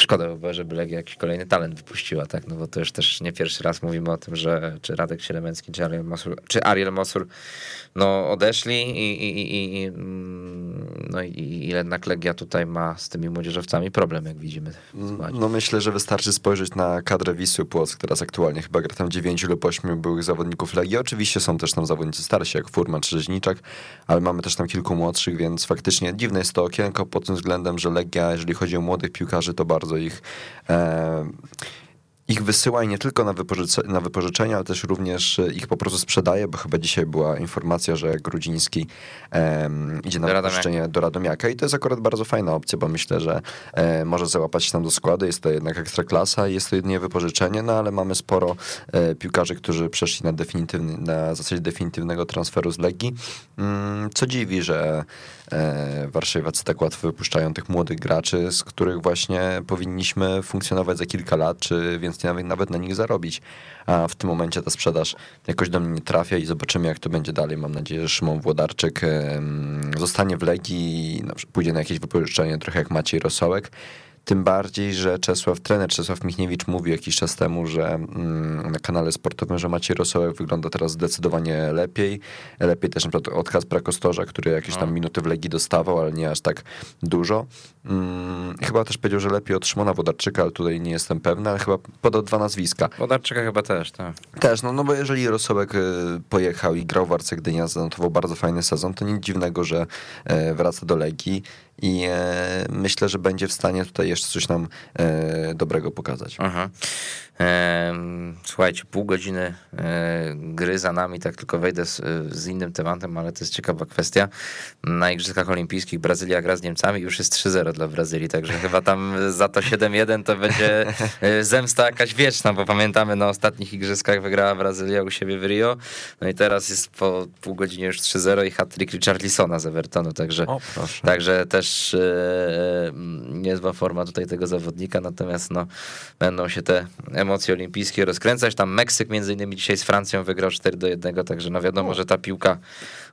szkoda by było, żeby Legia jakiś kolejny talent wypuściła, tak? No bo to już też nie pierwszy raz mówimy o tym, że czy Radek Cielemęcki, czy Ariel Mosór, czy Ariel Mosór no odeszli i, i, i, i, no i, i jednak Legia tutaj ma z tymi młodzieżowcami problem, jak widzimy. No myślę, że wystarczy spojrzeć na kadrę Wisły Płock, teraz aktualnie chyba gra tam dziewięciu lub ośmiu byłych zawodników Legii. Oczywiście są też tam zawodnicy starsi, jak Furman czy Rzeźniczak, ale mamy też tam kilku młodszych, więc faktycznie dziwne jest to okienko pod tym względem, że Legia, jeżeli chodzi o młodych piłkarzy, to bardzo ich e, ich wysyła i nie tylko na, wypożycz- na wypożyczenie, ale też również ich po prostu sprzedaje, bo chyba dzisiaj była informacja, że Grudziński e, idzie na wypożyczenie do Radomiaka i to jest akurat bardzo fajna opcja, bo myślę, że e, może załapać się tam do składu, jest to jednak ekstraklasa, jest to jedynie wypożyczenie, no ale mamy sporo e, piłkarzy, którzy przeszli na, definitywny, na zasadzie definitywnego transferu z Legii, mm, co dziwi, że Warszawiacy tak łatwo wypuszczają tych młodych graczy, z których właśnie powinniśmy funkcjonować za kilka lat, czy więc nawet na nich zarobić. A w tym momencie ta sprzedaż jakoś do mnie nie trafia i zobaczymy, jak to będzie dalej. Mam nadzieję, że Szymon Włodarczyk zostanie w Legii i pójdzie na jakieś wypożyczenie, trochę jak Maciej Rosołek. Tym bardziej, że Czesław, trener Czesław Michniewicz mówił jakiś czas temu, że na kanale sportowym, że Maciej Rosołek wygląda teraz zdecydowanie lepiej. Lepiej też na przykład od Kacpra Kostorza, który jakieś tam minuty w Legii dostawał, ale nie aż tak dużo. Chyba też powiedział, że lepiej od Szymona Włodarczyka, ale tutaj nie jestem pewny, ale chyba podał dwa nazwiska. Włodarczyka chyba też, tak. Też, no, no bo jeżeli Rosołek pojechał i grał w Arce Gdynia, zanotował bardzo fajny sezon, to nic dziwnego, że wraca do Legii. I e, myślę, że będzie w stanie tutaj jeszcze coś nam e, dobrego pokazać. Aha. E, słuchajcie, pół godziny e, gry za nami, tak tylko wejdę z, z innym tematem, ale to jest ciekawa kwestia. Na Igrzyskach Olimpijskich Brazylia gra z Niemcami, już jest trzy zero dla Brazylii, także chyba tam za to siedem jeden to będzie zemsta jakaś wieczna, bo pamiętamy, na ostatnich Igrzyskach wygrała Brazylia u siebie w Rio, no i teraz jest po pół godzinie już trzy zero i hat-trick Richarlisona z Evertonu, także, o, także też niezła forma tutaj tego zawodnika, natomiast no, będą się te emocje olimpijskie rozkręcać. Tam Meksyk między innymi dzisiaj z Francją wygrał cztery do jednego, także no wiadomo, że ta piłka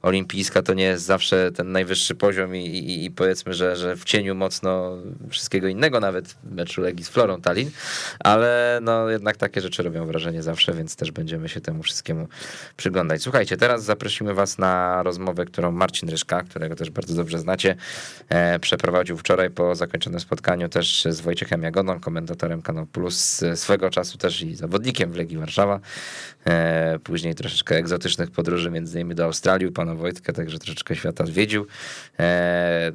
olimpijska to nie jest zawsze ten najwyższy poziom i, i, i powiedzmy, że, że w cieniu mocno wszystkiego innego, nawet meczu Legii z Florą Tallinn, ale no jednak takie rzeczy robią wrażenie zawsze, więc też będziemy się temu wszystkiemu przyglądać. Słuchajcie, teraz zaprosimy was na rozmowę, którą Marcin Ryszka, którego też bardzo dobrze znacie, przeprowadził wczoraj po zakończonym spotkaniu też z Wojciechem Jagodą, komentatorem Kanał Plus, swego czasu też i zawodnikiem w Legii Warszawa, później troszeczkę egzotycznych podróży między innymi do Australii u pana Wojtka, także troszeczkę świata odwiedził.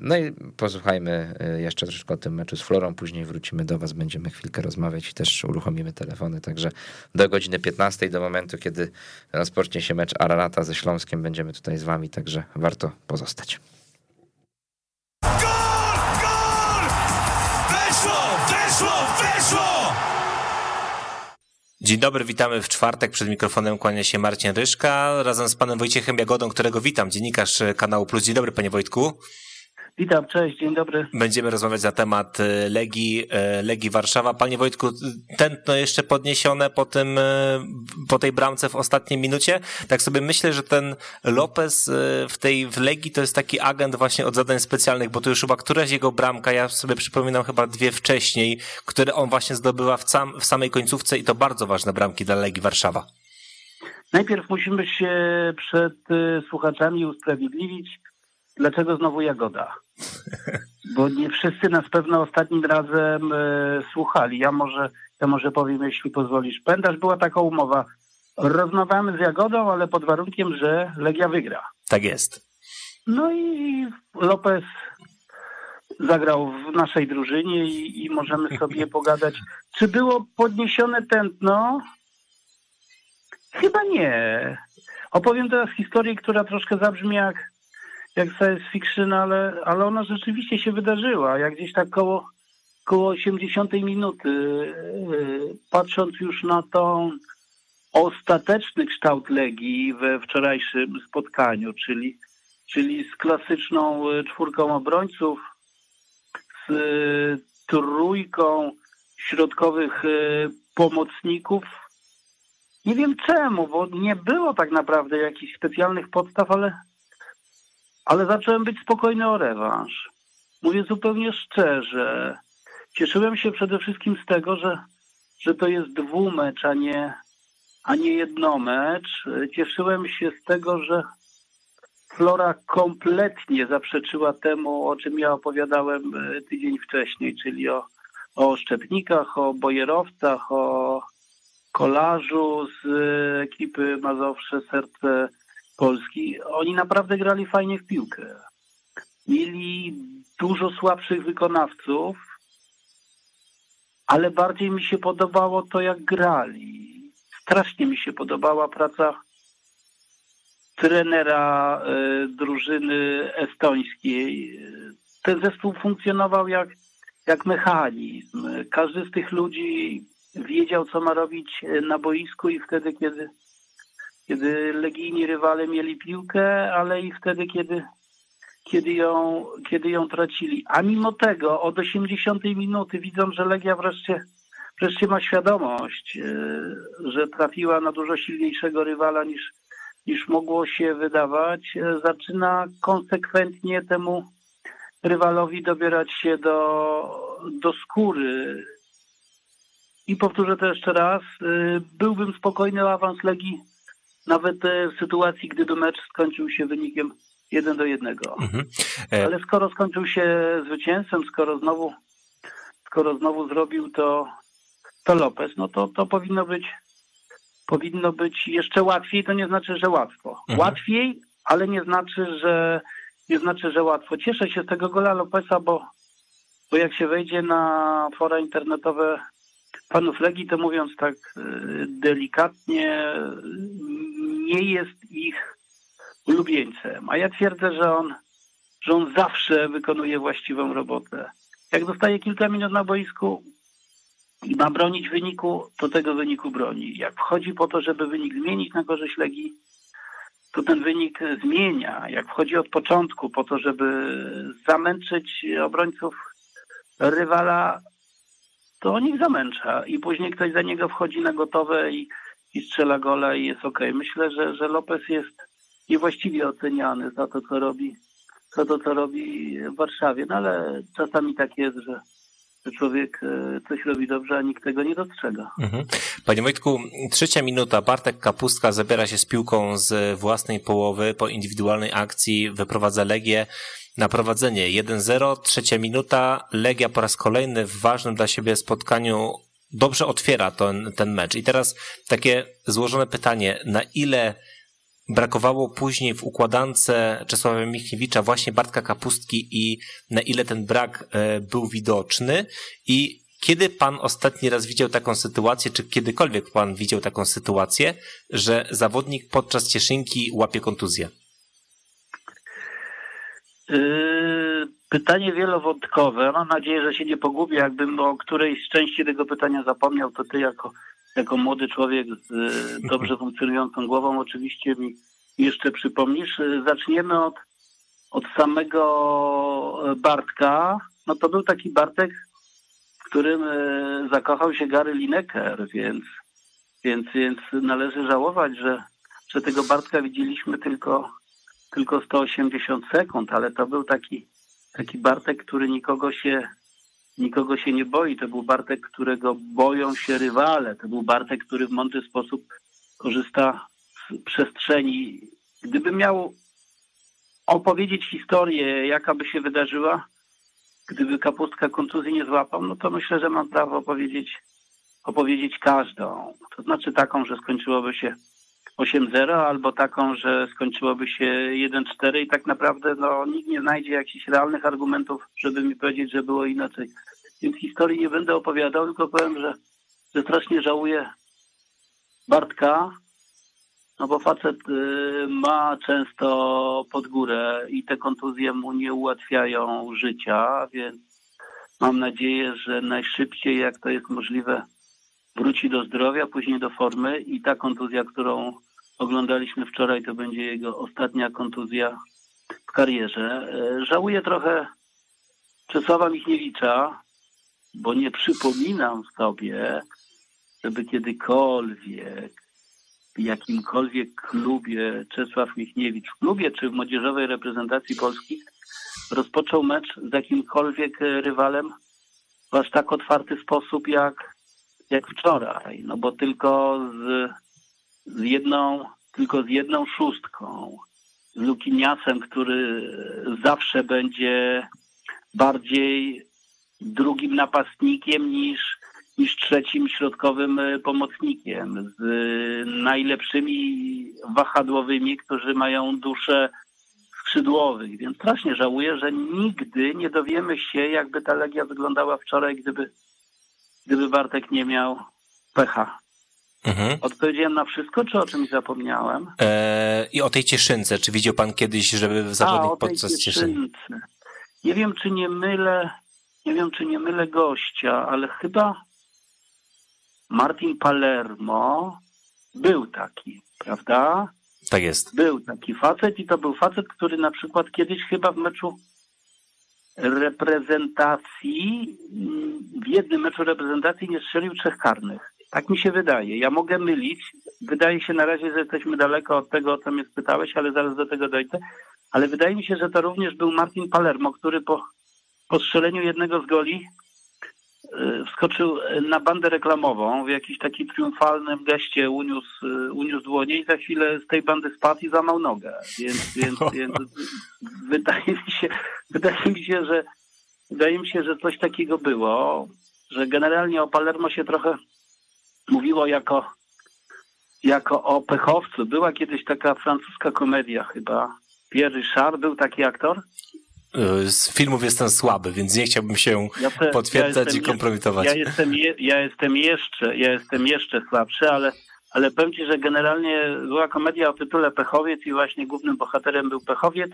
No i posłuchajmy jeszcze troszeczkę o tym meczu z Florą, później wrócimy do was, będziemy chwilkę rozmawiać i też uruchomimy telefony, także do godziny piętnastej, do momentu, kiedy rozpocznie się mecz Ararata ze Śląskiem, będziemy tutaj z wami, także warto pozostać. Dzień dobry, witamy w czwartek. Przed mikrofonem kłania się Marcin Ryszka razem z panem Wojciechem Jagodą, którego witam, dziennikarz Kanału Plus. Dzień dobry, panie Wojtku. Witam, cześć, dzień dobry. Będziemy rozmawiać na temat Legii, Legii Warszawa. Panie Wojtku, tętno jeszcze podniesione po tym, po tej bramce w ostatniej minucie. Tak sobie myślę, że ten Lopes w tej w Legii to jest taki agent właśnie od zadań specjalnych, bo to już chyba któraś jego bramka, ja sobie przypominam chyba dwie wcześniej, które on właśnie zdobywa w, sam, w samej końcówce i to bardzo ważne bramki dla Legii Warszawa. Najpierw musimy się przed słuchaczami usprawiedliwić, dlaczego znowu Jagoda? Bo nie wszyscy nas pewno ostatnim razem y, słuchali. Ja może, ja może powiem, jeśli pozwolisz. Pamiętasz, była taka umowa. Rozmawiamy z Jagodą, ale pod warunkiem, że Legia wygra. Tak jest. No i Lopes zagrał w naszej drużynie i, i możemy sobie pogadać. Czy było podniesione tętno? Chyba nie. Opowiem teraz historię, która troszkę zabrzmi jak jak science fiction, ale, ale ona rzeczywiście się wydarzyła. Jak gdzieś tak koło, koło osiemdziesiątej minuty, yy, patrząc już na tą ostateczny kształt Legii we wczorajszym spotkaniu, czyli, czyli z klasyczną czwórką obrońców, z yy, trójką środkowych yy, pomocników. Nie wiem czemu, bo nie było tak naprawdę jakichś specjalnych podstaw, ale Ale zacząłem być spokojny o rewanż. Mówię zupełnie szczerze. Cieszyłem się przede wszystkim z tego, że, że to jest dwumecz, a nie, a nie jednomecz. Cieszyłem się z tego, że Flora kompletnie zaprzeczyła temu, o czym ja opowiadałem tydzień wcześniej, czyli o, o szczepnikach, o bojerowcach, o kolarzu z ekipy Mazowsze Serce Polski. Oni naprawdę grali fajnie w piłkę. Mieli dużo słabszych wykonawców, ale bardziej mi się podobało to, jak grali. Strasznie mi się podobała praca trenera y, drużyny estońskiej. Ten zespół funkcjonował jak, jak mechanizm. Każdy z tych ludzi wiedział, co ma robić na boisku i wtedy, kiedy Kiedy legijni rywale mieli piłkę, ale i wtedy, kiedy, kiedy ją, kiedy ją tracili. A mimo tego od osiemdziesiątej minuty widzą, że Legia wreszcie, wreszcie ma świadomość, że trafiła na dużo silniejszego rywala niż, niż mogło się wydawać. Zaczyna konsekwentnie temu rywalowi dobierać się do, do skóry. I powtórzę to jeszcze raz, byłbym spokojny o awans Legii nawet w sytuacji, gdyby mecz skończył się wynikiem jeden do jednego. Mhm. E... Ale skoro skończył się zwycięstwem, skoro znowu, skoro znowu zrobił to, to Lopes, no to, to powinno być, powinno być jeszcze łatwiej. To nie znaczy, że łatwo. Mhm. Łatwiej, ale nie znaczy, że nie znaczy, że łatwo. Cieszę się z tego gola Lopesa, bo, bo jak się wejdzie na fora internetowe panów Legii, to mówiąc tak delikatnie, nie jest ich ulubieńcem. A ja twierdzę, że on, że on zawsze wykonuje właściwą robotę. Jak dostaje kilka minut na boisku i ma bronić wyniku, to tego wyniku broni. Jak wchodzi po to, żeby wynik zmienić na korzyść Legii, to ten wynik zmienia. Jak wchodzi od początku po to, żeby zamęczyć obrońców rywala, to on ich zamęcza i później ktoś za niego wchodzi na gotowe i, i strzela gola i jest okej. Okay. Myślę, że, że Lopes jest niewłaściwie oceniany za to, co robi, za to, co robi w Warszawie. No ale czasami tak jest, że człowiek coś robi dobrze, a nikt tego nie dostrzega. Mhm. Panie Wojtku, trzecia minuta. Bartek Kapustka zabiera się z piłką z własnej połowy. Po indywidualnej akcji wyprowadza Legię na prowadzenie jeden zero. Trzecia minuta. Legia po raz kolejny w ważnym dla siebie spotkaniu dobrze otwiera ten, ten mecz. I teraz takie złożone pytanie. Na ile brakowało później w układance Czesława Michniewicza właśnie Bartka Kapustki i na ile ten brak był widoczny i kiedy pan ostatni raz widział taką sytuację, czy kiedykolwiek pan widział taką sytuację, że zawodnik podczas cieszynki łapie kontuzję? Pytanie wielowątkowe. Mam nadzieję, że się nie pogubię. Jakbym o którejś z części tego pytania zapomniał, to ty jako Jako młody człowiek z dobrze funkcjonującą głową oczywiście mi jeszcze przypomnisz. Zaczniemy od, od samego Bartka. No to był taki Bartek, w którym zakochał się Gary Lineker, więc, więc, więc należy żałować, że, że tego Bartka widzieliśmy tylko, tylko sto osiemdziesiąt sekund, ale to był taki, taki Bartek, który nikogo się... Nikogo się nie boi. To był Bartek, którego boją się rywale. To był Bartek, który w mądry sposób korzysta z przestrzeni. Gdybym miał opowiedzieć historię, jaka by się wydarzyła, gdyby Kapustka kontuzji nie złapał, no to myślę, że mam prawo opowiedzieć, opowiedzieć każdą. To znaczy taką, że skończyłoby się osiem zero albo taką, że skończyłoby się jeden cztery i tak naprawdę no, nikt nie znajdzie jakichś realnych argumentów, żeby mi powiedzieć, że było inaczej. Więc historii nie będę opowiadał, tylko powiem, że, że strasznie żałuję Bartka, no bo facet y, ma często pod górę i te kontuzje mu nie ułatwiają życia, więc mam nadzieję, że najszybciej jak to jest możliwe wróci do zdrowia, później do formy i ta kontuzja, którą oglądaliśmy wczoraj, to będzie jego ostatnia kontuzja w karierze. Żałuję trochę Czesława Michniewicza, bo nie przypominam sobie, żeby kiedykolwiek w jakimkolwiek klubie Czesław Michniewicz, w klubie czy w młodzieżowej reprezentacji Polski, rozpoczął mecz z jakimkolwiek rywalem w aż tak otwarty sposób jak jak wczoraj, no bo tylko z, z jedną tylko z jedną szóstką, z Luquinhasem, który zawsze będzie bardziej drugim napastnikiem niż, niż trzecim środkowym pomocnikiem, z najlepszymi wahadłowymi, którzy mają duszę skrzydłowych, więc strasznie żałuję, że nigdy nie dowiemy się, jakby ta Legia wyglądała wczoraj, gdyby Gdyby Bartek nie miał pecha. Mhm. Odpowiedziałem na wszystko, czy o czymś zapomniałem? Eee, I o tej cieszynce. Czy widział pan kiedyś, żeby zawodnik A, podczas cieszynki? Nie wiem, czy nie mylę, nie wiem, czy nie mylę gościa, ale chyba Martin Palermo był taki, prawda? Tak jest. Był taki facet i to był facet, który na przykład kiedyś chyba w meczu reprezentacji, w jednym meczu reprezentacji nie strzelił trzech karnych. Tak mi się wydaje. Ja mogę mylić. Wydaje się na razie, że jesteśmy daleko od tego, o co mnie spytałeś, ale zaraz do tego dojdę. Ale wydaje mi się, że to również był Martin Palermo, który po, po strzeleniu jednego z goli wskoczył na bandę reklamową, w jakiś taki triumfalnym geście uniósł, uniósł dłonie i za chwilę z tej bandy spadł i złamał nogę. Więc, więc, więc wydaje mi się, wydaje mi się, że wydaje mi się, że coś takiego było, że generalnie o Palermo się trochę mówiło jako, jako o pechowcu. Była kiedyś taka francuska komedia chyba. Pierre Richard był taki aktor. Z filmów jestem słaby, więc nie chciałbym się ja te, potwierdzać ja jestem, i kompromitować. Ja jestem, je, ja jestem jeszcze ja jestem jeszcze słabszy, ale, ale powiem ci, że generalnie była komedia o tytule Pechowiec i właśnie głównym bohaterem był pechowiec,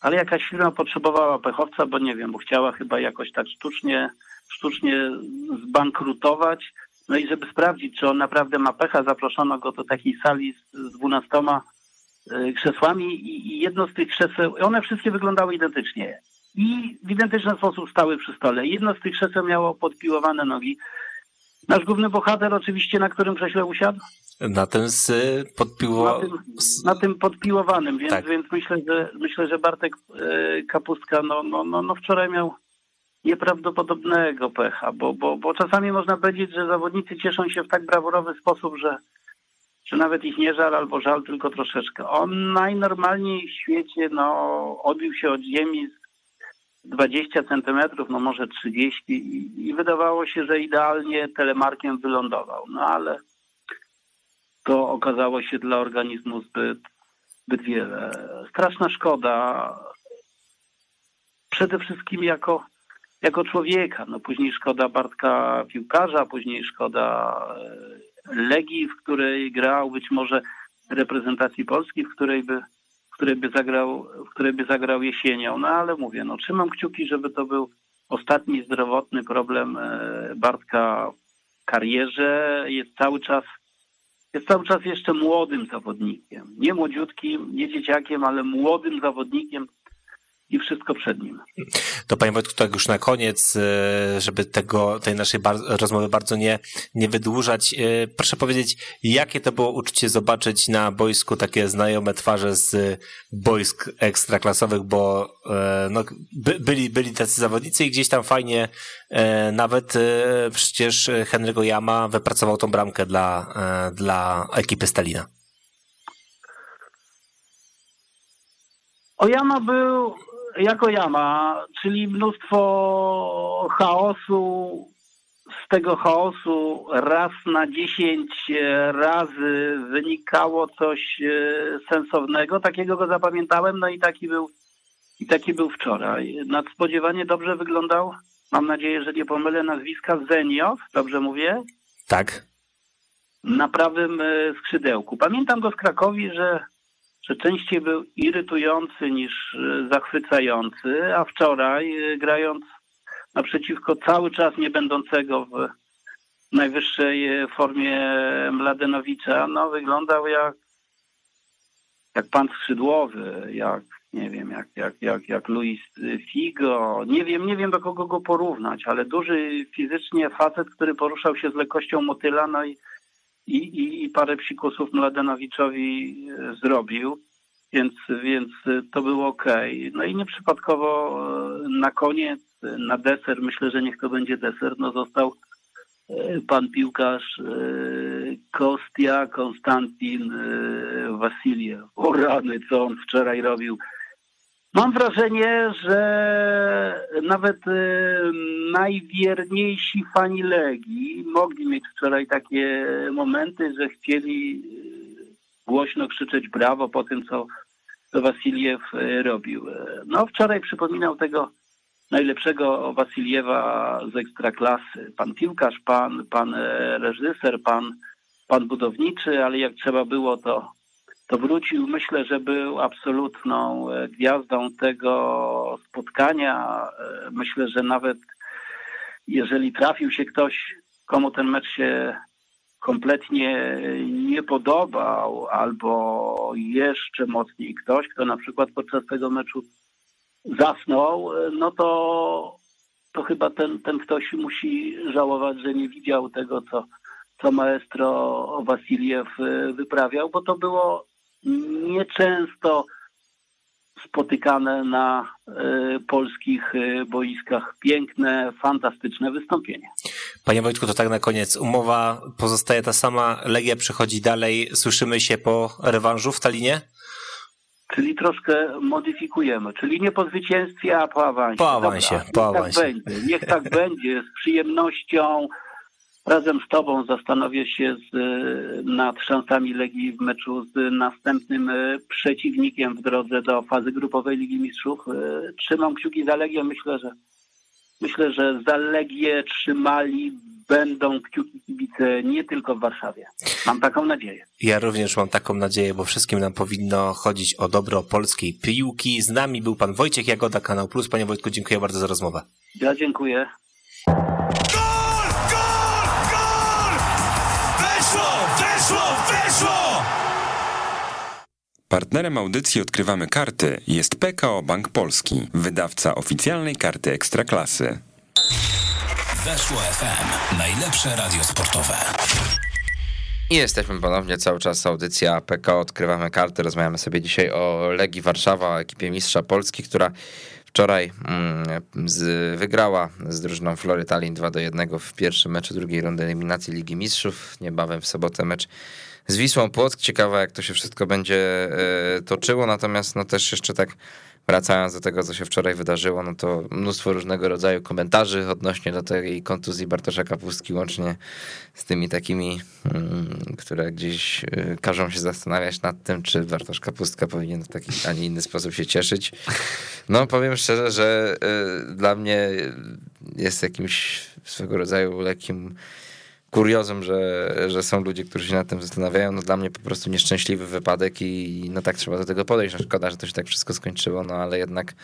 ale jakaś firma potrzebowała pechowca, bo nie wiem, bo chciała chyba jakoś tak sztucznie, sztucznie zbankrutować. No i żeby sprawdzić, czy on naprawdę ma pecha, zaproszono go do takiej sali z dwunastoma krzesłami i jedno z tych krzeseł, one wszystkie wyglądały identycznie i w identyczny sposób stały przy stole. Jedno z tych krzeseł miało podpiłowane nogi. Nasz główny bohater oczywiście na którym krześle usiadł? Na tym z podpiłowanym. Na, na tym podpiłowanym, więc, tak. więc myślę, że myślę, że Bartek yy, Kapustka no, no, no, no wczoraj miał nieprawdopodobnego pecha, bo, bo, bo czasami można powiedzieć, że zawodnicy cieszą się w tak brawurowy sposób, że czy nawet ich nie żal, albo żal tylko troszeczkę. On najnormalniej w świecie no, odbił się od ziemi z dwadzieścia centymetrów, no może trzydzieści i, i wydawało się, że idealnie telemarkiem wylądował. No ale to okazało się dla organizmu zbyt, zbyt wiele. Straszna szkoda. Przede wszystkim jako, jako człowieka. No, później szkoda Bartka piłkarza, później szkoda Legii, w której grał, być może reprezentacji Polski, w której by, w której by, zagrał, w której by zagrał jesienią. No ale mówię, no trzymam kciuki, żeby to był ostatni zdrowotny problem Bartka w karierze. Jest cały czas, jest cały czas jeszcze młodym zawodnikiem. Nie młodziutkim, nie dzieciakiem, ale młodym zawodnikiem. I wszystko przed nim. To panie Wojtku, tak już na koniec, żeby tego, tej naszej bar- rozmowy bardzo nie, nie wydłużać, proszę powiedzieć, jakie to było uczucie zobaczyć na boisku takie znajome twarze z boisk ekstraklasowych, bo no, by, byli, byli tacy zawodnicy i gdzieś tam fajnie nawet przecież Henryk Ojama wypracował tą bramkę dla, dla ekipy Stalina. Ojama był jako Jama, czyli mnóstwo chaosu, z tego chaosu raz na dziesięć razy wynikało coś sensownego, takiego go zapamiętałem, no i taki był i taki był wczoraj. Nadspodziewanie dobrze wyglądał, mam nadzieję, że nie pomylę nazwiska, Zeniow, dobrze mówię? Tak. Na prawym skrzydełku. Pamiętam go z Krakowi, że że częściej był irytujący niż zachwycający, a wczoraj grając naprzeciwko cały czas nie będącego w najwyższej formie Mladenowicza, no wyglądał jak, jak pan skrzydłowy, jak nie wiem, jak, jak, jak, jak Luis Figo, nie wiem, nie wiem do kogo go porównać, ale duży fizycznie facet, który poruszał się z lekkością motyla, no i I, i, i parę psikusów Mladenowiczowi zrobił, więc, więc to było okej. No i nieprzypadkowo na koniec, na deser, myślę, że niech to będzie deser, no został pan piłkarz Kostia Konstantin Vassiljev. O rany, co on wczoraj robił. Mam wrażenie, że nawet najwierniejsi fani Legii mogli mieć wczoraj takie momenty, że chcieli głośno krzyczeć brawo po tym, co Vassiljev robił. No wczoraj przypominał tego najlepszego Vassiljewa z Ekstraklasy. Pan piłkarz, pan, pan reżyser, pan, pan budowniczy, ale jak trzeba było, to to wrócił. Myślę, że był absolutną gwiazdą tego spotkania. Myślę, że nawet jeżeli trafił się ktoś, komu ten mecz się kompletnie nie podobał, albo jeszcze mocniej ktoś, kto na przykład podczas tego meczu zasnął, no to, to chyba ten, ten ktoś musi żałować, że nie widział tego, co, co maestro Vassiljev wyprawiał, bo to było nieczęsto spotykane na y, polskich y, boiskach. Piękne, fantastyczne wystąpienie. Panie Wojtku, to tak na koniec. Umowa pozostaje ta sama, Legia przechodzi dalej. Słyszymy się po rewanżu w Tallinie? Czyli troszkę modyfikujemy. Czyli nie po zwycięstwie, a po awansie. Po awansie. Dobra, po niech, awansie. Tak będzie. Niech tak będzie. Z przyjemnością razem z Tobą zastanowię się z, nad szansami Legii w meczu z następnym przeciwnikiem w drodze do fazy grupowej Ligi Mistrzów. Trzymam kciuki za Legię. Myślę, że myślę, że za Legię trzymali będą kciuki kibice nie tylko w Warszawie. Mam taką nadzieję. Ja również mam taką nadzieję, bo wszystkim nam powinno chodzić o dobro polskiej piłki. Z nami był pan Wojciech Jagoda, Kanał Plus. Panie Wojtku, dziękuję bardzo za rozmowę. Ja dziękuję. Partnerem audycji Odkrywamy Karty jest P K O Bank Polski, wydawca oficjalnej karty Ekstraklasy. Weszło F M, najlepsze radio sportowe. I jesteśmy ponownie, cały czas audycja P K O Odkrywamy Karty. Rozmawiamy sobie dzisiaj o Legii Warszawa, o ekipie mistrza Polski, która wczoraj z, wygrała z drużyną Flory Tallinn dwa do jednego w pierwszym meczu drugiej rundy eliminacji Ligi Mistrzów. Niebawem w sobotę mecz z Wisłą Płock. Ciekawe, jak to się wszystko będzie y, toczyło, natomiast no też jeszcze tak wracając do tego, co się wczoraj wydarzyło, no to mnóstwo różnego rodzaju komentarzy odnośnie do tej kontuzji Bartosza Kapustki, łącznie z tymi takimi, y, które gdzieś y, każą się zastanawiać nad tym, czy Bartosz Kapustka powinien w taki, a nie inny sposób się cieszyć. No powiem szczerze, że y, dla mnie jest jakimś swego rodzaju lekkim kuriozem, że, że są ludzie, którzy się nad tym zastanawiają. No dla mnie po prostu nieszczęśliwy wypadek i no tak trzeba do tego podejść. No szkoda, że to się tak wszystko skończyło, no ale jednak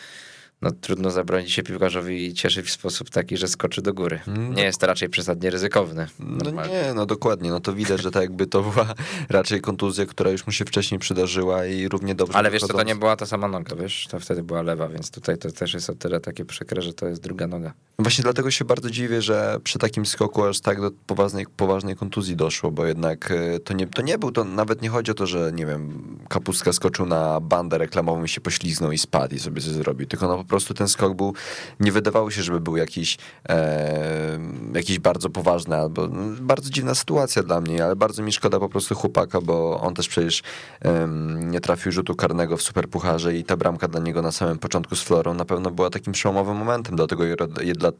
no trudno zabronić się piłkarzowi i cieszyć w sposób taki, że skoczy do góry. Nie jest to raczej przesadnie ryzykowny. Normalnie. No nie, no dokładnie, no to widać, że tak jakby to była raczej kontuzja, która już mu się wcześniej przydarzyła i równie dobrze... Ale wiesz, to, to nie była ta sama noga, wiesz, to wtedy była lewa, więc tutaj to też jest o tyle takie przykre, że to jest druga noga. Właśnie dlatego się bardzo dziwię, że przy takim skoku aż tak do poważnej, poważnej kontuzji doszło, bo jednak to nie, to nie był, to nawet nie chodzi o to, że nie wiem, Kapustka skoczył na bandę reklamową i się pośliznął i spadł i sobie coś zrobił, tylko no po prostu ten skok był, nie wydawało się, żeby był jakiś, e, jakiś bardzo poważny, albo bardzo dziwna sytuacja dla mnie, ale bardzo mi szkoda po prostu chłopaka, bo on też przecież e, nie trafił rzutu karnego w Superpucharze i ta bramka dla niego na samym początku z Florą na pewno była takim przełomowym momentem, dlatego,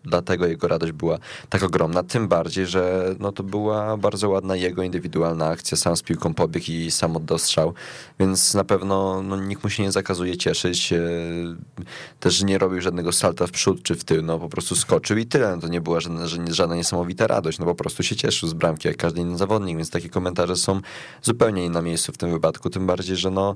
dlatego jego radość była tak ogromna, tym bardziej, że no to była bardzo ładna jego indywidualna akcja, sam z piłką pobiegł i sam oddał strzał, więc na pewno no, nikt mu się nie zakazuje cieszyć, e, też nie robił żadnego salta w przód czy w tył, no po prostu skoczył i tyle, no to nie była żadna, żadna niesamowita radość, no po prostu się cieszył z bramki jak każdy inny zawodnik, więc takie komentarze są zupełnie nie na miejscu w tym wypadku, tym bardziej, że no,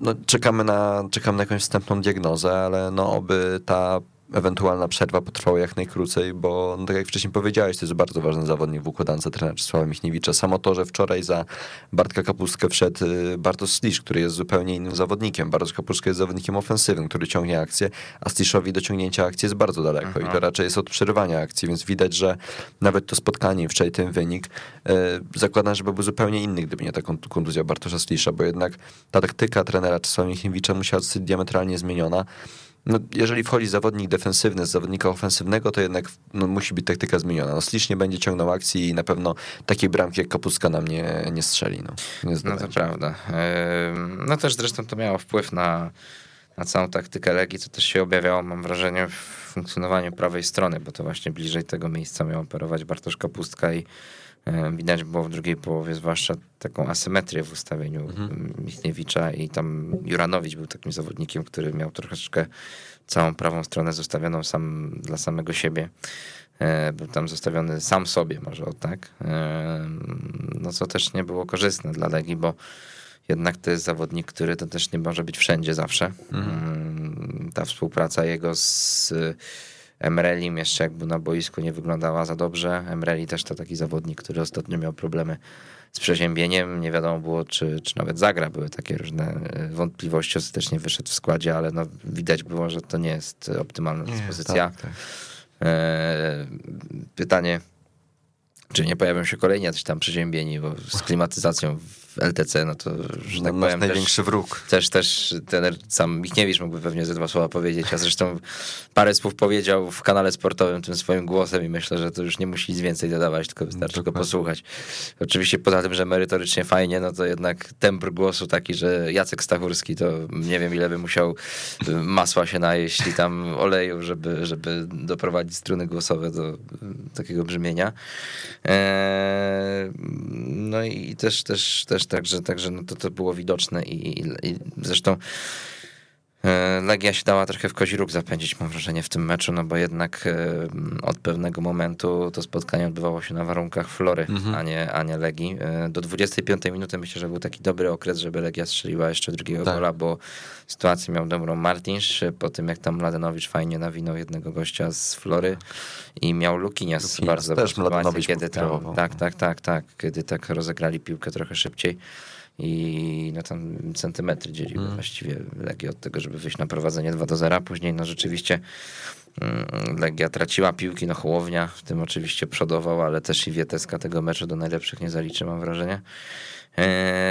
no czekamy na, czekamy na jakąś wstępną diagnozę, ale no oby ta ewentualna przerwa potrwała jak najkrócej, bo no tak jak wcześniej powiedziałeś, to jest bardzo ważny zawodnik w układance trenera Czesława Michniewicza. Samo to, że wczoraj za Bartka Kapustkę wszedł Bartosz Slisz, który jest zupełnie innym zawodnikiem. Bartosz Kapustka jest zawodnikiem ofensywnym, który ciągnie akcję, a Sliszowi do ciągnięcia akcji jest bardzo daleko. Aha. I to raczej jest od przerywania akcji, więc widać, że nawet to spotkanie wczoraj, ten wynik, yy, zakładam, że byłby zupełnie inny, gdyby nie ta kontuzja Bartosza Slisza, bo jednak ta taktyka trenera Czesława Michniewicza musiała zostać diametralnie zmieniona. No, jeżeli wchodzi zawodnik defensywny z zawodnika ofensywnego, to jednak no, musi być taktyka zmieniona. No, Slisz nie będzie ciągnął akcji i na pewno takiej bramki jak Kapustka nam nie, nie strzeli. No, nie no to prawda. No też zresztą to miało wpływ na, na całą taktykę Legii, co też się objawiało, mam wrażenie, w funkcjonowaniu prawej strony, bo to właśnie bliżej tego miejsca miał operować Bartosz Kapustka i widać było w drugiej połowie zwłaszcza taką asymetrię w ustawieniu mhm. Michniewicza i tam Juranović był takim zawodnikiem, który miał troszeczkę całą prawą stronę zostawioną sam dla samego siebie. Był tam zostawiony sam sobie może o tak. No co też nie było korzystne dla Legii, bo jednak to jest zawodnik, który to też nie może być wszędzie zawsze. Mhm. Ta współpraca jego z Emrelim jeszcze jak był na boisku nie wyglądała za dobrze. Emreli też to taki zawodnik, który ostatnio miał problemy z przeziębieniem. Nie wiadomo było, czy, czy nawet zagra. Były takie różne wątpliwości. Ostatecznie wyszedł w składzie, ale no, widać było, że to nie jest optymalna dyspozycja. Tak, tak. Pytanie, czy nie pojawią się kolejni jacyś tam przeziębieni, bo z klimatyzacją w L T C, no to, że no tak powiem, największy też, wróg. Też, też ten sam Michniewicz mógłby pewnie ze dwa słowa powiedzieć, a zresztą parę słów powiedział w kanale sportowym tym swoim głosem i myślę, że to już nie musi nic więcej dodawać, tylko wystarczy no go posłuchać. Oczywiście poza tym, że merytorycznie fajnie, no to jednak temper głosu taki, że Jacek Stachurski, to nie wiem ile by musiał masła się najeść i tam oleju, żeby, żeby doprowadzić struny głosowe do takiego brzmienia. No i też, też, też także, także no to, to było widoczne i, i zresztą Legia się dała trochę w kozi róg zapędzić, mam wrażenie, w tym meczu, no bo jednak od pewnego momentu to spotkanie odbywało się na warunkach Flory, mhm. a, nie, a nie Legii. Do dwudziestej piątej minuty myślę, że był taki dobry okres, żeby Legia strzeliła jeszcze drugiego tak. gola, bo sytuację miał dobrą Martinsz, po tym jak tam Mladenowicz fajnie nawinął jednego gościa z Flory i miał Luquinhas bardzo dobrą kiedy tam, tak, tak, tak, tak, kiedy tak rozegrali piłkę trochę szybciej. I no tam centymetry dzieliły mm. właściwie Legię od tego, żeby wyjść na prowadzenie dwa do zera. Później no rzeczywiście Legia traciła piłki, no Hołownia w tym oczywiście przodował, ale też i Wieteska tego meczu do najlepszych nie zaliczy, mam wrażenie.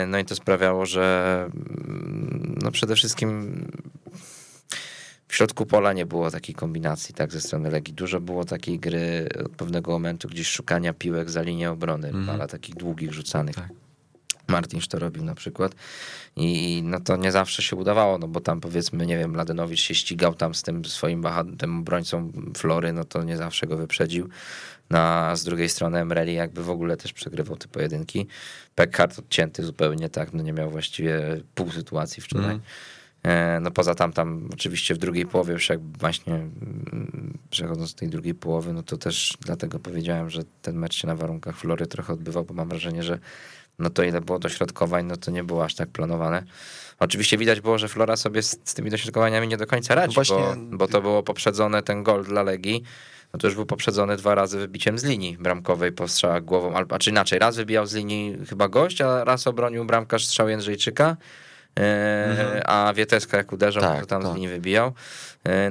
No i to sprawiało, że no przede wszystkim w środku pola nie było takiej kombinacji, tak, ze strony Legii. Dużo było takiej gry od pewnego momentu gdzieś szukania piłek za linię obrony, mm. ale takich długich rzucanych. Tak. Martinsz to robił na przykład i no to nie zawsze się udawało, no bo tam powiedzmy, nie wiem, Mladenowicz się ścigał tam z tym swoim tym obrońcą Flory, no to nie zawsze go wyprzedził. No a z drugiej strony Emreli jakby w ogóle też przegrywał te pojedynki. Pekhart odcięty zupełnie, tak, no nie miał właściwie pół sytuacji wczoraj. Mm. No poza tam, tam oczywiście w drugiej połowie, już jak właśnie przechodząc do tej drugiej połowy, no to też dlatego powiedziałem, że ten mecz się na warunkach Flory trochę odbywał, bo mam wrażenie, że no to ile było dośrodkowań, no to nie było aż tak planowane. Oczywiście widać było, że Flora sobie z, z tymi dośrodkowaniami nie do końca radzi, no bo, bo to było poprzedzone, ten gol dla Legii, no to już był poprzedzony dwa razy wybiciem z linii bramkowej po strzałach głową, a czy inaczej, raz wybijał z linii chyba gość, a raz obronił bramkarz strzał Jędrzejczyka. Mhm. A Wieteska jak uderzał, tak, to tam tak. z nim wybijał.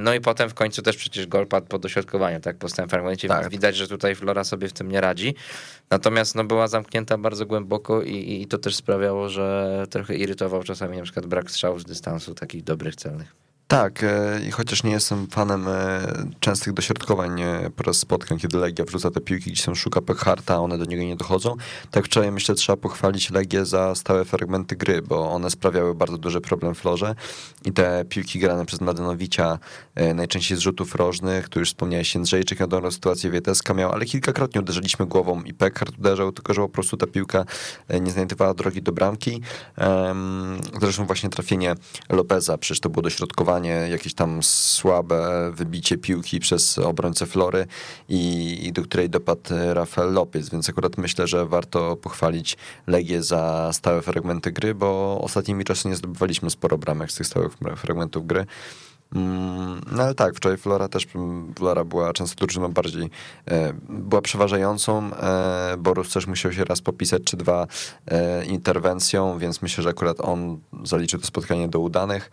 No i potem w końcu też przecież gol padł po dośrodkowaniu, tak, po stałym fragmencie, tak. Więc widać, że tutaj Flora sobie w tym nie radzi. Natomiast no, była zamknięta bardzo głęboko i, i to też sprawiało, że trochę irytował czasami na przykład brak strzałów z dystansu takich dobrych, celnych. Tak, i chociaż nie jestem fanem częstych dośrodkowań podczas spotkań, kiedy Legia wrzuca te piłki, gdzieś tam szuka Pekharta, one do niego nie dochodzą, tak wczoraj myślę, trzeba pochwalić Legię za stałe fragmenty gry, bo one sprawiały bardzo duży problem Florze i te piłki grane przez Mladenowicza, najczęściej z rzutów rożnych, tu już wspomniałeś, Jędrzejczyk na dobrą sytuację Wieteska miał, ale kilkakrotnie uderzyliśmy głową i Pekhart uderzał, tylko że po prostu ta piłka nie znajdowała drogi do bramki. Zresztą właśnie trafienie Lopeza, przecież to było dośrodkowanie, jakieś tam słabe wybicie piłki przez obrońcę Flory i, i do której dopadł Rafael Lopes, więc akurat myślę, że warto pochwalić Legię za stałe fragmenty gry, bo ostatnimi czasy nie zdobywaliśmy sporo bramek z tych stałych fragmentów gry. No ale tak, wczoraj Flora też Flora była często drużyną bardziej e, była przeważającą, e, Boruc też musiał się raz popisać czy dwa e, interwencją, więc myślę, że akurat on zaliczył to spotkanie do udanych.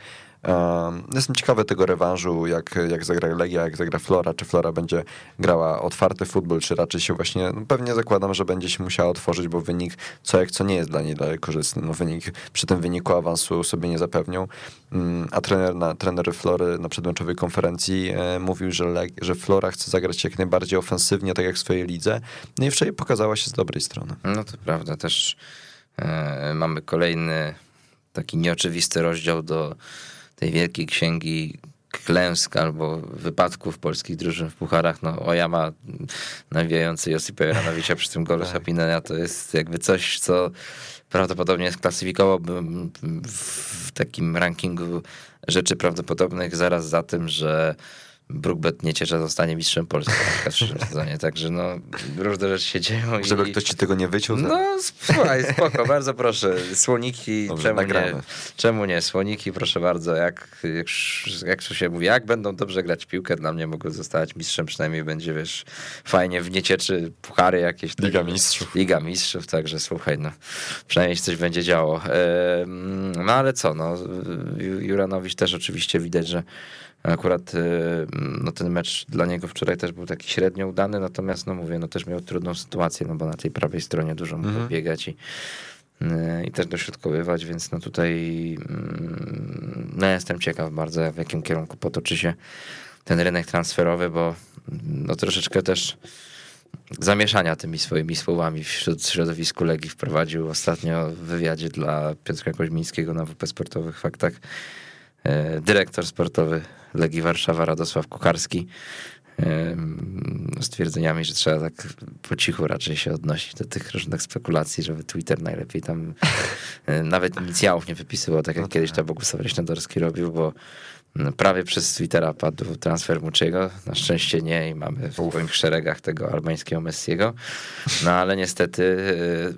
Um, jestem ciekawy tego rewanżu, jak, jak zagra Legia, jak zagra Flora, czy Flora będzie grała otwarty futbol, czy raczej się właśnie, no pewnie zakładam, że będzie się musiała otworzyć, bo wynik co jak co nie jest dla niej korzystny, no wynik, przy tym wyniku awansu sobie nie zapewnią, um, a trener, na, trener Flory na przedmeczowej konferencji e, mówił, że, Le- że Flora chce zagrać jak najbardziej ofensywnie, tak jak w swojej lidze, no i wczoraj pokazała się z dobrej strony. No to prawda, też e, mamy kolejny taki nieoczywisty rozdział do tej wielkiej księgi klęsk albo wypadków polskich drużyn w pucharach, no Ojama nawijający Josipa Juranowicza przy tym golu Szapinenia, to jest jakby coś, co prawdopodobnie sklasyfikowałbym w takim rankingu rzeczy prawdopodobnych zaraz za tym, że Bruk-Bet Nieciecza zostanie mistrzem Polski w przyszłym sezonie, także no różne rzeczy się dzieją. Żeby i... ktoś ci tego nie wyciął? No słuchaj, spoko, bardzo proszę. Słoniki, dobrze, czemu nagramy. nie? Czemu nie? Słoniki, proszę bardzo, jak, jak, jak się mówi, jak będą dobrze grać piłkę, dla mnie mogą zostać mistrzem, przynajmniej będzie, wiesz, fajnie w Niecieczy puchary jakieś. Liga tak, Mistrzów. Liga Mistrzów, także słuchaj, no przynajmniej coś będzie działo. No ale co, no Juranović też oczywiście widać, że akurat no, ten mecz dla niego wczoraj też był taki średnio udany, natomiast no mówię, no też miał trudną sytuację, no bo na tej prawej stronie dużo mógł mm-hmm. biegać i, i też dośrodkowywać, więc no tutaj no, ja jestem ciekaw bardzo, w jakim kierunku potoczy się ten rynek transferowy, bo no troszeczkę też zamieszania tymi swoimi słowami wśród środowisku Legii wprowadził ostatnio w wywiadzie dla Piotra Koźmińskiego na W P Sportowych Faktach dyrektor sportowy Legii Warszawa Radosław Kucharski, stwierdzeniami, że trzeba tak po cichu raczej się odnosić do tych różnych spekulacji, żeby Twitter najlepiej tam nawet inicjałów nie wypisywał, tak jak no tak. kiedyś to Bogusław Leśnodorski robił, bo prawie przez Twittera padł transfer Muciego, na szczęście nie i mamy w swoich szeregach tego albańskiego Messiego, no ale niestety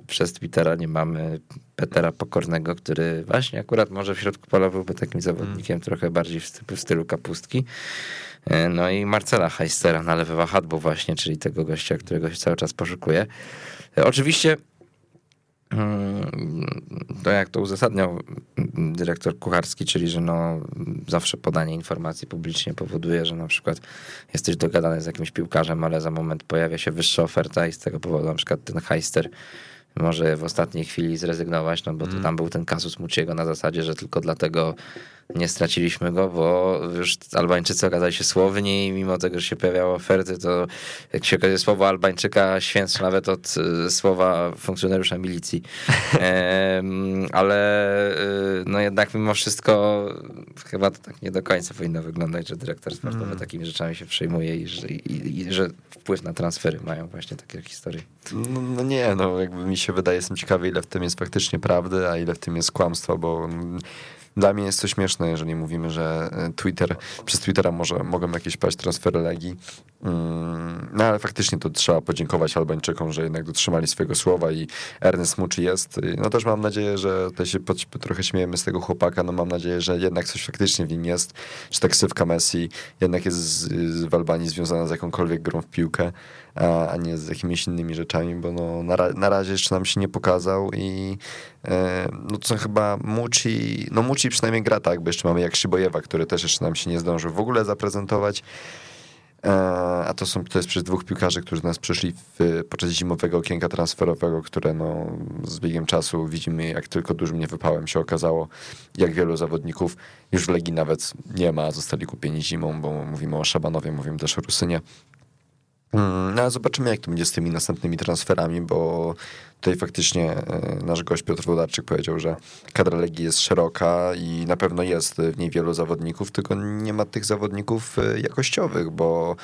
przez Twittera nie mamy Petera Pokornego, który właśnie akurat może w środku pola byłby takim zawodnikiem trochę bardziej w stylu, w stylu Kapustki, no i Marcela Hajstera na lewy wahadło właśnie, czyli tego gościa, którego się cały czas poszukuje. Oczywiście to jak to uzasadniał dyrektor Kucharski, czyli że no zawsze podanie informacji publicznie powoduje, że na przykład jesteś dogadany z jakimś piłkarzem, ale za moment pojawia się wyższa oferta i z tego powodu na przykład ten Hajster może w ostatniej chwili zrezygnować, no bo to tam był ten kasus Muciego na zasadzie, że tylko dlatego nie straciliśmy go, bo już Albańczycy okazali się słowni i mimo tego, że się pojawiały oferty, to jak się okazuje słowo Albańczyka świętsze nawet od słowa funkcjonariusza milicji. Ale no jednak mimo wszystko chyba to tak nie do końca powinno wyglądać, że dyrektor sportowy mm. takimi rzeczami się przejmuje i że, i, i że wpływ na transfery mają właśnie takie historie. No, no nie, no jakby mi się wydaje, jestem ciekawy, ile w tym jest faktycznie prawdy, a ile w tym jest kłamstwa, bo... Dla mnie jest to śmieszne, jeżeli mówimy, że Twitter, przez Twittera może, mogą jakieś paść transfery Legii. No ale faktycznie to trzeba podziękować Albańczykom, że jednak dotrzymali swojego słowa i Ernest Muçi jest. No też mam nadzieję, że tutaj się pod, trochę śmiejemy z tego chłopaka, no mam nadzieję, że jednak coś faktycznie w nim jest, że ta ksywka Messi jednak jest z, z, w Albanii związana z jakąkolwiek grą w piłkę, a, a nie z jakimiś innymi rzeczami, bo no na, na razie jeszcze nam się nie pokazał i e, no to są chyba Muçi, no Muçi przynajmniej gra tak, bo jeszcze mamy jak Szybojewa, który też jeszcze nam się nie zdążył w ogóle zaprezentować. A to są to jest przez dwóch piłkarzy, którzy do nas przyszli w, podczas zimowego okienka transferowego, które no, z biegiem czasu widzimy, jak tylko dużym niewypałem się okazało, jak wielu zawodników już w Legii nawet nie ma, zostali kupieni zimą, bo mówimy o Szabanowie, mówimy też o Rusynie. No ale zobaczymy, jak to będzie z tymi następnymi transferami, bo tutaj faktycznie nasz gość Piotr Włodarczyk powiedział, że kadra Legii jest szeroka i na pewno jest w niej wielu zawodników, tylko nie ma tych zawodników jakościowych, bo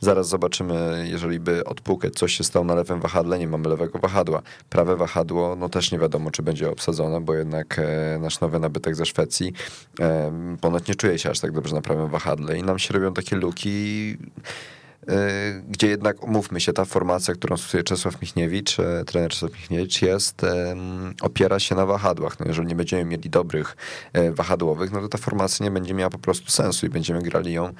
zaraz zobaczymy, jeżeli by od Puket coś się stało na lewym wahadle, nie mamy lewego wahadła. Prawe wahadło, no też nie wiadomo, czy będzie obsadzone, bo jednak nasz nowy nabytek ze Szwecji ponoć nie czuje się aż tak dobrze na prawym wahadle i nam się robią takie luki... Gdzie jednak, umówmy się, ta formacja, którą stosuje Czesław Michniewicz, trener Czesław Michniewicz jest, opiera się na wahadłach. No jeżeli nie będziemy mieli dobrych wahadłowych, no to ta formacja nie będzie miała po prostu sensu i będziemy grali ją,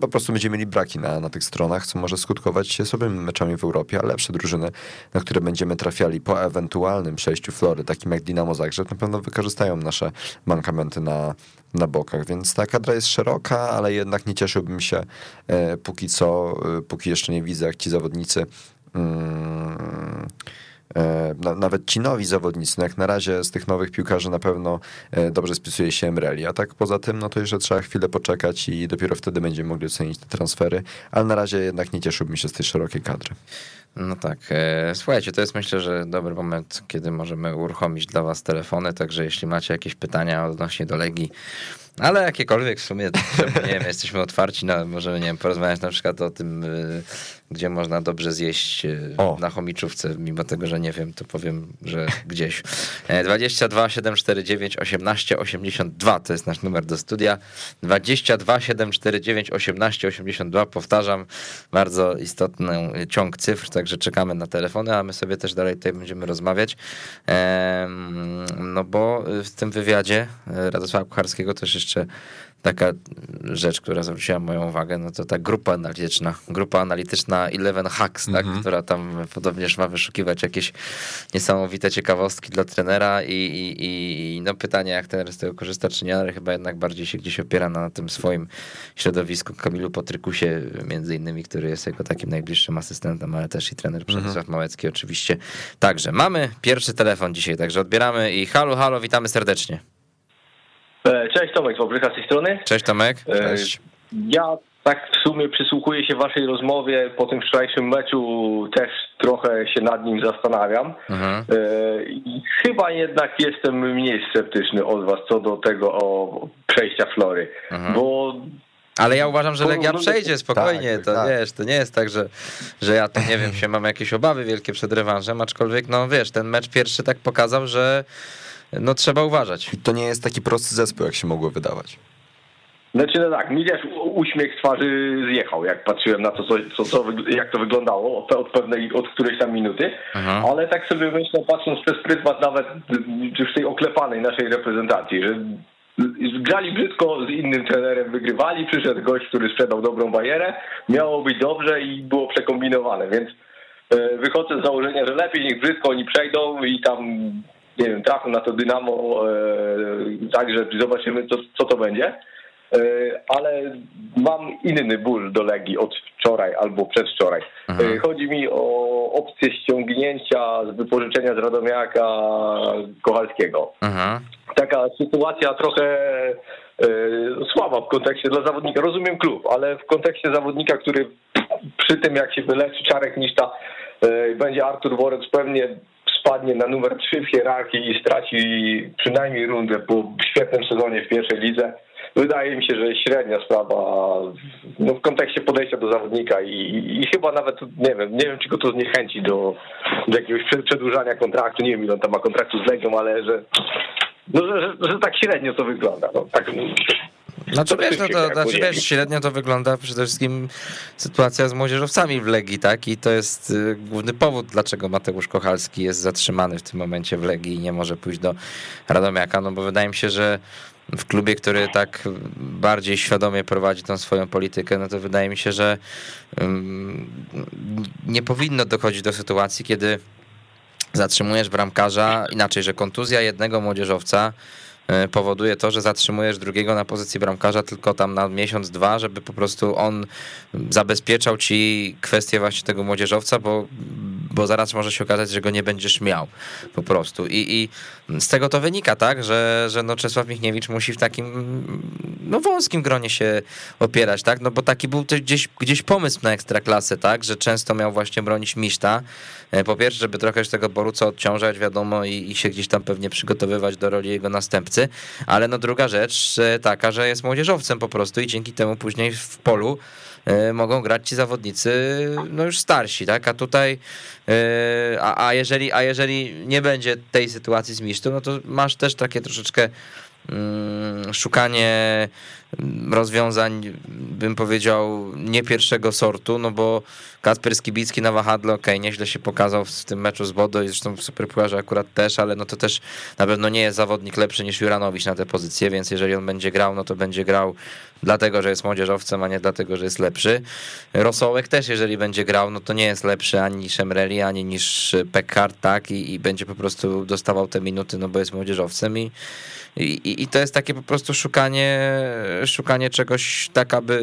po prostu będziemy mieli braki na, na tych stronach, co może skutkować się słabymi meczami w Europie, a lepsze drużyny, na które będziemy trafiali po ewentualnym przejściu Flory, takim jak Dinamo Zagrzeb, na pewno wykorzystają nasze mankamenty na na bokach, więc ta kadra jest szeroka, ale jednak nie cieszyłbym się e, póki co, e, póki jeszcze nie widzę, jak ci zawodnicy mm, e, na, nawet ci nowi zawodnicy, no jak na razie z tych nowych piłkarzy na pewno e, dobrze spisuje się Emreli, a tak poza tym, no to jeszcze trzeba chwilę poczekać i dopiero wtedy będziemy mogli ocenić te transfery, ale na razie jednak nie cieszyłbym się z tej szerokiej kadry. No tak, słuchajcie, to jest myślę, że dobry moment, kiedy możemy uruchomić dla was telefony, także jeśli macie jakieś pytania odnośnie do Legii, ale jakiekolwiek w sumie, nie wiem, jesteśmy otwarci, na, możemy, nie wiem, porozmawiać na przykład o tym, gdzie można dobrze zjeść o. na Chomiczówce, mimo tego, że nie wiem, to powiem, że gdzieś. dwadzieścia dwa siedem cztery dziewięć osiemnaście osiemdziesiąt dwa to jest nasz numer do studia. dwadzieścia dwa siedem cztery dziewięć osiemnaście osiemdziesiąt dwa, powtarzam, bardzo istotny ciąg cyfr, także czekamy na telefony, a my sobie też dalej tutaj będziemy rozmawiać, no bo w tym wywiadzie Radosława Kucharskiego też jeszcze taka rzecz, która zwróciła moją uwagę, no to ta grupa analityczna, grupa analityczna Eleven Hacks, tak, mm-hmm. która tam podobnież ma wyszukiwać jakieś niesamowite ciekawostki dla trenera i, i, i no pytanie, jak trener z tego korzysta, czy nie, ale chyba jednak bardziej się gdzieś opiera na, na tym swoim środowisku, Kamilu Potrykusie między innymi, który jest jako takim najbliższym asystentem, ale też i trener Przemysław mm-hmm. Małecki oczywiście. Także mamy pierwszy telefon dzisiaj, także odbieramy i halo, halo, witamy serdecznie. Cześć, Tomek Wobrycha z tej strony. Cześć, Tomek. Cześć. Ja tak w sumie przysłuchuję się waszej rozmowie, po tym wczorajszym meczu też trochę się nad nim zastanawiam. Mhm. I chyba jednak jestem mniej sceptyczny od was co do tego o przejścia Flory, mhm. bo... Ale ja uważam, że Legia przejdzie spokojnie, tak, to tak. Wiesz, to nie jest tak, że, że ja to nie wiem, się mam jakieś obawy wielkie przed rewanżem, aczkolwiek no wiesz, ten mecz pierwszy tak pokazał, że no trzeba uważać. To nie jest taki prosty zespół, jak się mogło wydawać. Znaczy no tak, mi też uśmiech z twarzy zjechał, jak patrzyłem na to, co, co, co, jak to wyglądało od pewnej, od którejś tam minuty, mhm. ale tak sobie myślę, patrząc przez pryzmat nawet już tej oklepanej naszej reprezentacji, że grali brzydko, z innym trenerem wygrywali, przyszedł gość, który sprzedał dobrą bajerę, miało być dobrze i było przekombinowane, więc wychodzę z założenia, że lepiej niech brzydko oni przejdą i tam... nie wiem, trafią na to Dynamo, e, także zobaczymy, co, co to będzie, e, ale mam inny ból do Legii od wczoraj albo przedwczoraj. E, chodzi mi o opcję ściągnięcia z wypożyczenia z Radomiaka Kochalskiego. Aha. Taka sytuacja trochę e, słaba w kontekście dla zawodnika, rozumiem klub, ale w kontekście zawodnika, który przy tym jak się wyleczy Czarek Niszta, e, będzie Artur Boruc pewnie padnie na numer trzy w hierarchii i straci przynajmniej rundę po świetnym sezonie w pierwszej lidze. Wydaje mi się, że średnia sprawa no w kontekście podejścia do zawodnika i, i chyba nawet, nie wiem, nie wiem czy go to zniechęci do, do jakiegoś przedłużania kontraktu, nie wiem ile on tam ma kontraktu z Legią, ale że, no, że, że, że tak średnio to wygląda. No, tak. Znaczy, wiesz, no to, znaczy wiesz, średnio to wygląda przede wszystkim sytuacja z młodzieżowcami w Legii, tak? I to jest y, główny powód, dlaczego Mateusz Kochalski jest zatrzymany w tym momencie w Legii i nie może pójść do Radomiaka, no bo wydaje mi się, że w klubie, który tak bardziej świadomie prowadzi tą swoją politykę, no to wydaje mi się, że y, nie powinno dochodzić do sytuacji, kiedy zatrzymujesz bramkarza, inaczej, że kontuzja jednego młodzieżowca powoduje to, że zatrzymujesz drugiego na pozycji bramkarza tylko tam na miesiąc, dwa, żeby po prostu on zabezpieczał ci kwestię właśnie tego młodzieżowca, bo, bo zaraz może się okazać, że go nie będziesz miał po prostu. I, i z tego to wynika, tak, że, że no Czesław Michniewicz musi w takim no wąskim gronie się opierać, tak, no bo taki był też gdzieś, gdzieś pomysł na Ekstraklasę, tak, że często miał właśnie bronić Miszta, po pierwsze, żeby trochę tego Boruca odciążać, wiadomo, i, i się gdzieś tam pewnie przygotowywać do roli jego następcy. Ale no druga rzecz taka, że jest młodzieżowcem po prostu i dzięki temu później w polu mogą grać ci zawodnicy no już starsi, tak? A tutaj a, a, jeżeli, a jeżeli nie będzie tej sytuacji z Misztą, no to masz też takie troszeczkę szukanie rozwiązań, bym powiedział, nie pierwszego sortu, no bo Kacper Skibicki na wahadle, okej, okay, nieźle się pokazał w tym meczu z Bodo i zresztą w Superpucharze akurat też, ale no to też na pewno nie jest zawodnik lepszy niż Juranović na tę pozycję, więc jeżeli on będzie grał, no to będzie grał dlatego, że jest młodzieżowcem, a nie dlatego, że jest lepszy. Rosołek też, jeżeli będzie grał, no to nie jest lepszy ani niż Emreli, ani niż Pekhart, tak, i, i będzie po prostu dostawał te minuty, no bo jest młodzieżowcem i I, I to jest takie po prostu szukanie szukanie czegoś tak, aby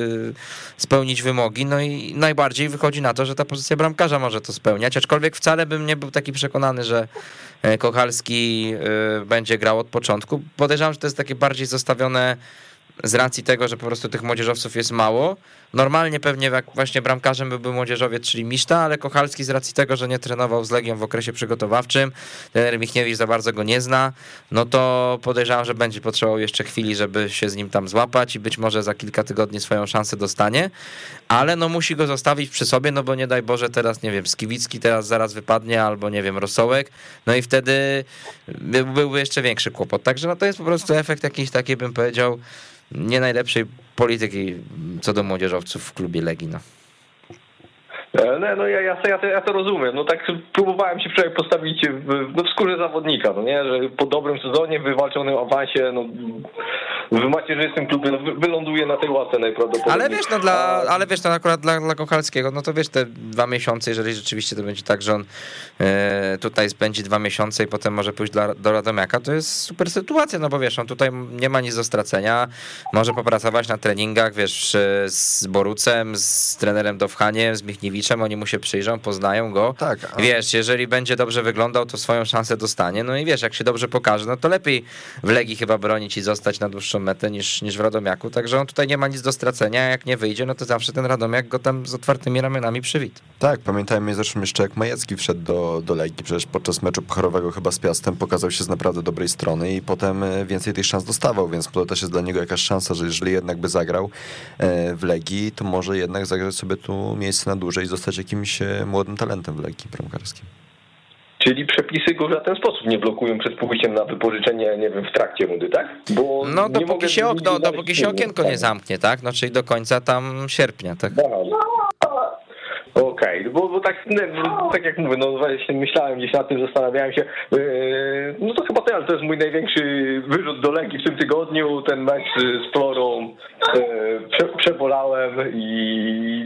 spełnić wymogi, no i najbardziej wychodzi na to, że ta pozycja bramkarza może to spełniać, aczkolwiek wcale bym nie był taki przekonany, że Kochalski będzie grał od początku. Podejrzewam, że to jest takie bardziej zostawione z racji tego, że po prostu tych młodzieżowców jest mało. Normalnie pewnie jak właśnie bramkarzem byłby młodzieżowiec, czyli Miszta, ale Kochalski z racji tego, że nie trenował z Legią w okresie przygotowawczym, trener Michniewicz za bardzo go nie zna, no to podejrzewam, że będzie potrzebował jeszcze chwili, żeby się z nim tam złapać i być może za kilka tygodni swoją szansę dostanie, ale no musi go zostawić przy sobie, no bo nie daj Boże teraz, nie wiem, Skibicki teraz zaraz wypadnie, albo nie wiem, Rosołek, no i wtedy byłby jeszcze większy kłopot. Także no to jest po prostu efekt jakiejś takiej, bym powiedział, nie najlepszej polityki co do młodzieżowców w klubie Legii. No, no ja, ja, ja, ja to rozumiem. No tak próbowałem się wczoraj postawić w, no w skórze zawodnika, no nie? Że po dobrym sezonie, wywalczonym awansie, no w macierzystym klubie no, wyląduje na tej ławce najprawdopodobniej. Ale wiesz, no dla, ale wiesz, no akurat dla, dla Kochalskiego, no to wiesz, te dwa miesiące, jeżeli rzeczywiście to będzie tak, że on e, tutaj spędzi dwa miesiące i potem może pójść dla, do Radomiaka, to jest super sytuacja, no bo wiesz, on tutaj nie ma nic do stracenia, może popracować na treningach, wiesz, z Borucem, z trenerem Dowchaniem, z Michniewiczem, oni mu się przyjrzą, poznają go, tak, a... wiesz, jeżeli będzie dobrze wyglądał, to swoją szansę dostanie, no i wiesz, jak się dobrze pokaże, no to lepiej w Legii chyba bronić i zostać na dłuższą metę niż, niż w Radomiaku, także on tutaj nie ma nic do stracenia, jak nie wyjdzie, no to zawsze ten Radomiak go tam z otwartymi ramionami przywita. Tak, pamiętajmy zresztą jeszcze jak Majecki wszedł do, do Legii, przecież podczas meczu pucharowego chyba z Piastem pokazał się z naprawdę dobrej strony i potem więcej tych szans dostawał, więc to też jest dla niego jakaś szansa, że jeżeli jednak by zagrał w Legii, to może jednak zagrać sobie tu miejsce na dłużej i zostać jakimś młodym talentem w Legii bramkarskim. Czyli przepisy go w żaden sposób nie blokują przed pójściem na wypożyczenie, nie wiem, w trakcie rundy, tak? Bo no nie dopóki, się ok, do, dopóki się okienko nie zamknie, tak? No czyli do końca tam sierpnia, tak? Okej, okay, bo, bo tak, no, tak jak mówię, no właśnie myślałem gdzieś nad tym, zastanawiałem się, yy, no to chyba teraz to jest mój największy wyrzut do Legii w tym tygodniu, ten mecz z Florą yy, prze, przebolałem i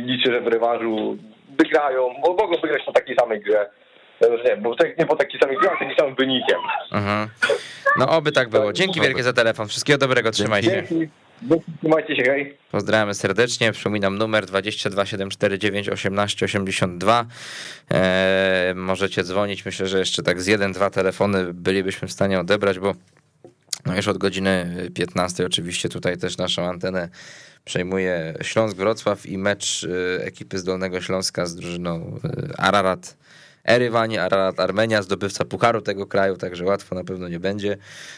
liczę, że w rewanżu wygrają, bo mogą wygrać na takiej samej grze. Nie, bo tak, nie po takiej samej grze, nie samym wynikiem. Mhm. No oby tak było. Dzięki wielkie za telefon. Wszystkiego dobrego, trzymaj się. Dzięki. Trzymajcie się, hej. Pozdrawiamy serdecznie. Przypominam numer dwadzieścia dwa siedem cztery dziewięć osiemnaście osiemdziesiąt dwa. Eee, możecie dzwonić. Myślę, że jeszcze tak z jeden, dwa telefony bylibyśmy w stanie odebrać, bo no już od godziny piętnastej oczywiście tutaj też naszą antenę przejmuje Śląsk Wrocław i mecz ekipy z Dolnego Śląska z drużyną Ararat Erywań, Ararat Armenia, zdobywca pucharu tego kraju, także łatwo na pewno nie będzie,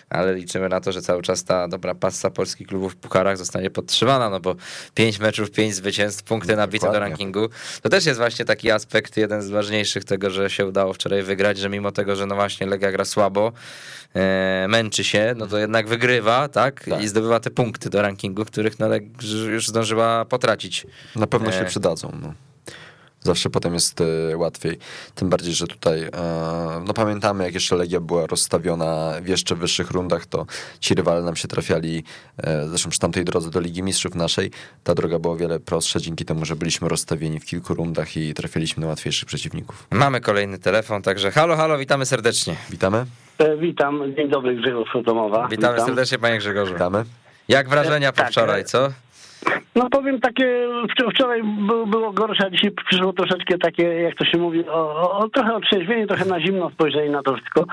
ale liczymy na to, że cały czas ta dobra passa polskich klubów w pucharach zostanie podtrzymana, no bo pięć meczów, pięć zwycięstw, punkty no, nabite do rankingu, to też jest właśnie taki aspekt, jeden z ważniejszych tego, że się udało wczoraj wygrać, że mimo tego, że no właśnie Legia gra słabo, e, męczy się, no to jednak wygrywa, tak? tak, i zdobywa te punkty do rankingu, których no Legia już zdążyła potracić. Na pewno się e, przydadzą, no. Zawsze potem jest łatwiej, tym bardziej, że tutaj no pamiętamy, jak jeszcze Legia była rozstawiona w jeszcze wyższych rundach, to ci rywale nam się trafiali, zresztą przy tamtej drodze do Ligi Mistrzów naszej, ta droga była o wiele prostsza dzięki temu, że byliśmy rozstawieni w kilku rundach i trafialiśmy na łatwiejszych przeciwników. Mamy kolejny telefon, także halo, halo, witamy serdecznie. Witamy. E, witam, dzień dobry, Grzegorz Sotomowa. Witamy witam. serdecznie, panie Grzegorzu. Witamy. Jak wrażenia e, po tak, wczoraj, co? No powiem takie, wczoraj było gorsze, a dzisiaj przyszło troszeczkę takie, jak to się mówi, o, o trochę otrzeźwienie, trochę na zimno spojrzeli na to wszystko.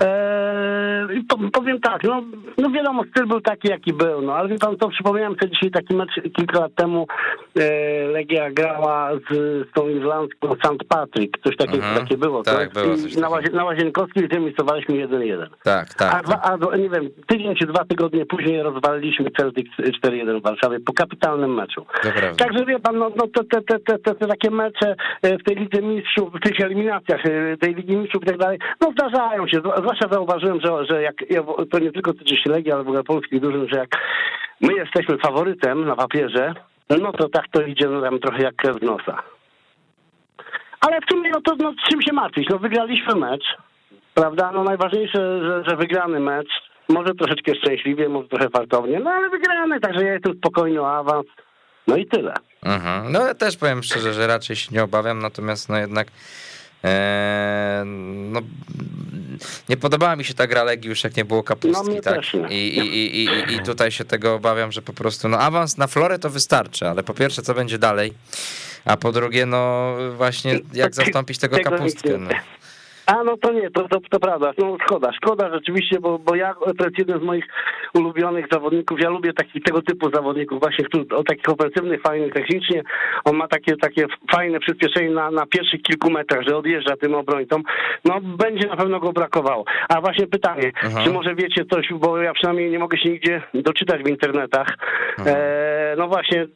Eee, po, powiem tak, no, no wiadomo, styl był taki, jaki był, no ale wie pan co, przypomniałem sobie dzisiaj taki mecz kilka lat temu, e, Legia grała z, z tą irlandzką Saint Patrick, coś takie, mhm, takie było. Tak, było coś na, łazie, na Łazienkowskiej zremisowaliśmy jeden jeden. Tak, tak. A, dwa, a nie wiem, tydzień czy dwa tygodnie później rozwaliliśmy Celtic cztery jeden w Warszawie po kapitalnym meczu. Także wie pan, no, no te, te, te, te, te takie mecze w tej Lidze Mistrzów, w tych eliminacjach tej Ligi Mistrzów i tak dalej, no zdarzają się. Zwłaszcza zauważyłem, że, że jak to nie tylko tyczy się Legii, ale w ogóle polskich dużych, że jak my jesteśmy faworytem na papierze, no to tak to idzie nam trochę jak krew z nosa. Ale w tym, no to no, czym się martwić? No wygraliśmy mecz, prawda? No najważniejsze, że, że wygrany mecz. Może troszeczkę szczęśliwie, może trochę fartownie, no ale wygramy, także ja jestem spokojny o awans, no i tyle. Mhm. No ja też powiem szczerze, że raczej się nie obawiam, natomiast no jednak Eee, no, nie podobała mi się ta gra Legii już jak nie było Kapustki, no, tak? I, i, i, i, i tutaj się tego obawiam, że po prostu no awans na Florę to wystarczy, ale po pierwsze co będzie dalej, a po drugie no właśnie jak zastąpić tego Kapustkę, no. A no to nie, to, to, to prawda, no szkoda, szkoda rzeczywiście, bo, bo ja to jest jeden z moich ulubionych zawodników, ja lubię taki, tego typu zawodników właśnie, o takich ofensywnych, fajnych technicznie, on ma takie takie fajne przyspieszenie na, na pierwszych kilku metrach, że odjeżdża tym obrońcom, no będzie na pewno go brakowało. A właśnie pytanie, Aha. czy może wiecie coś, bo ja przynajmniej nie mogę się nigdzie doczytać w internetach, e, no właśnie...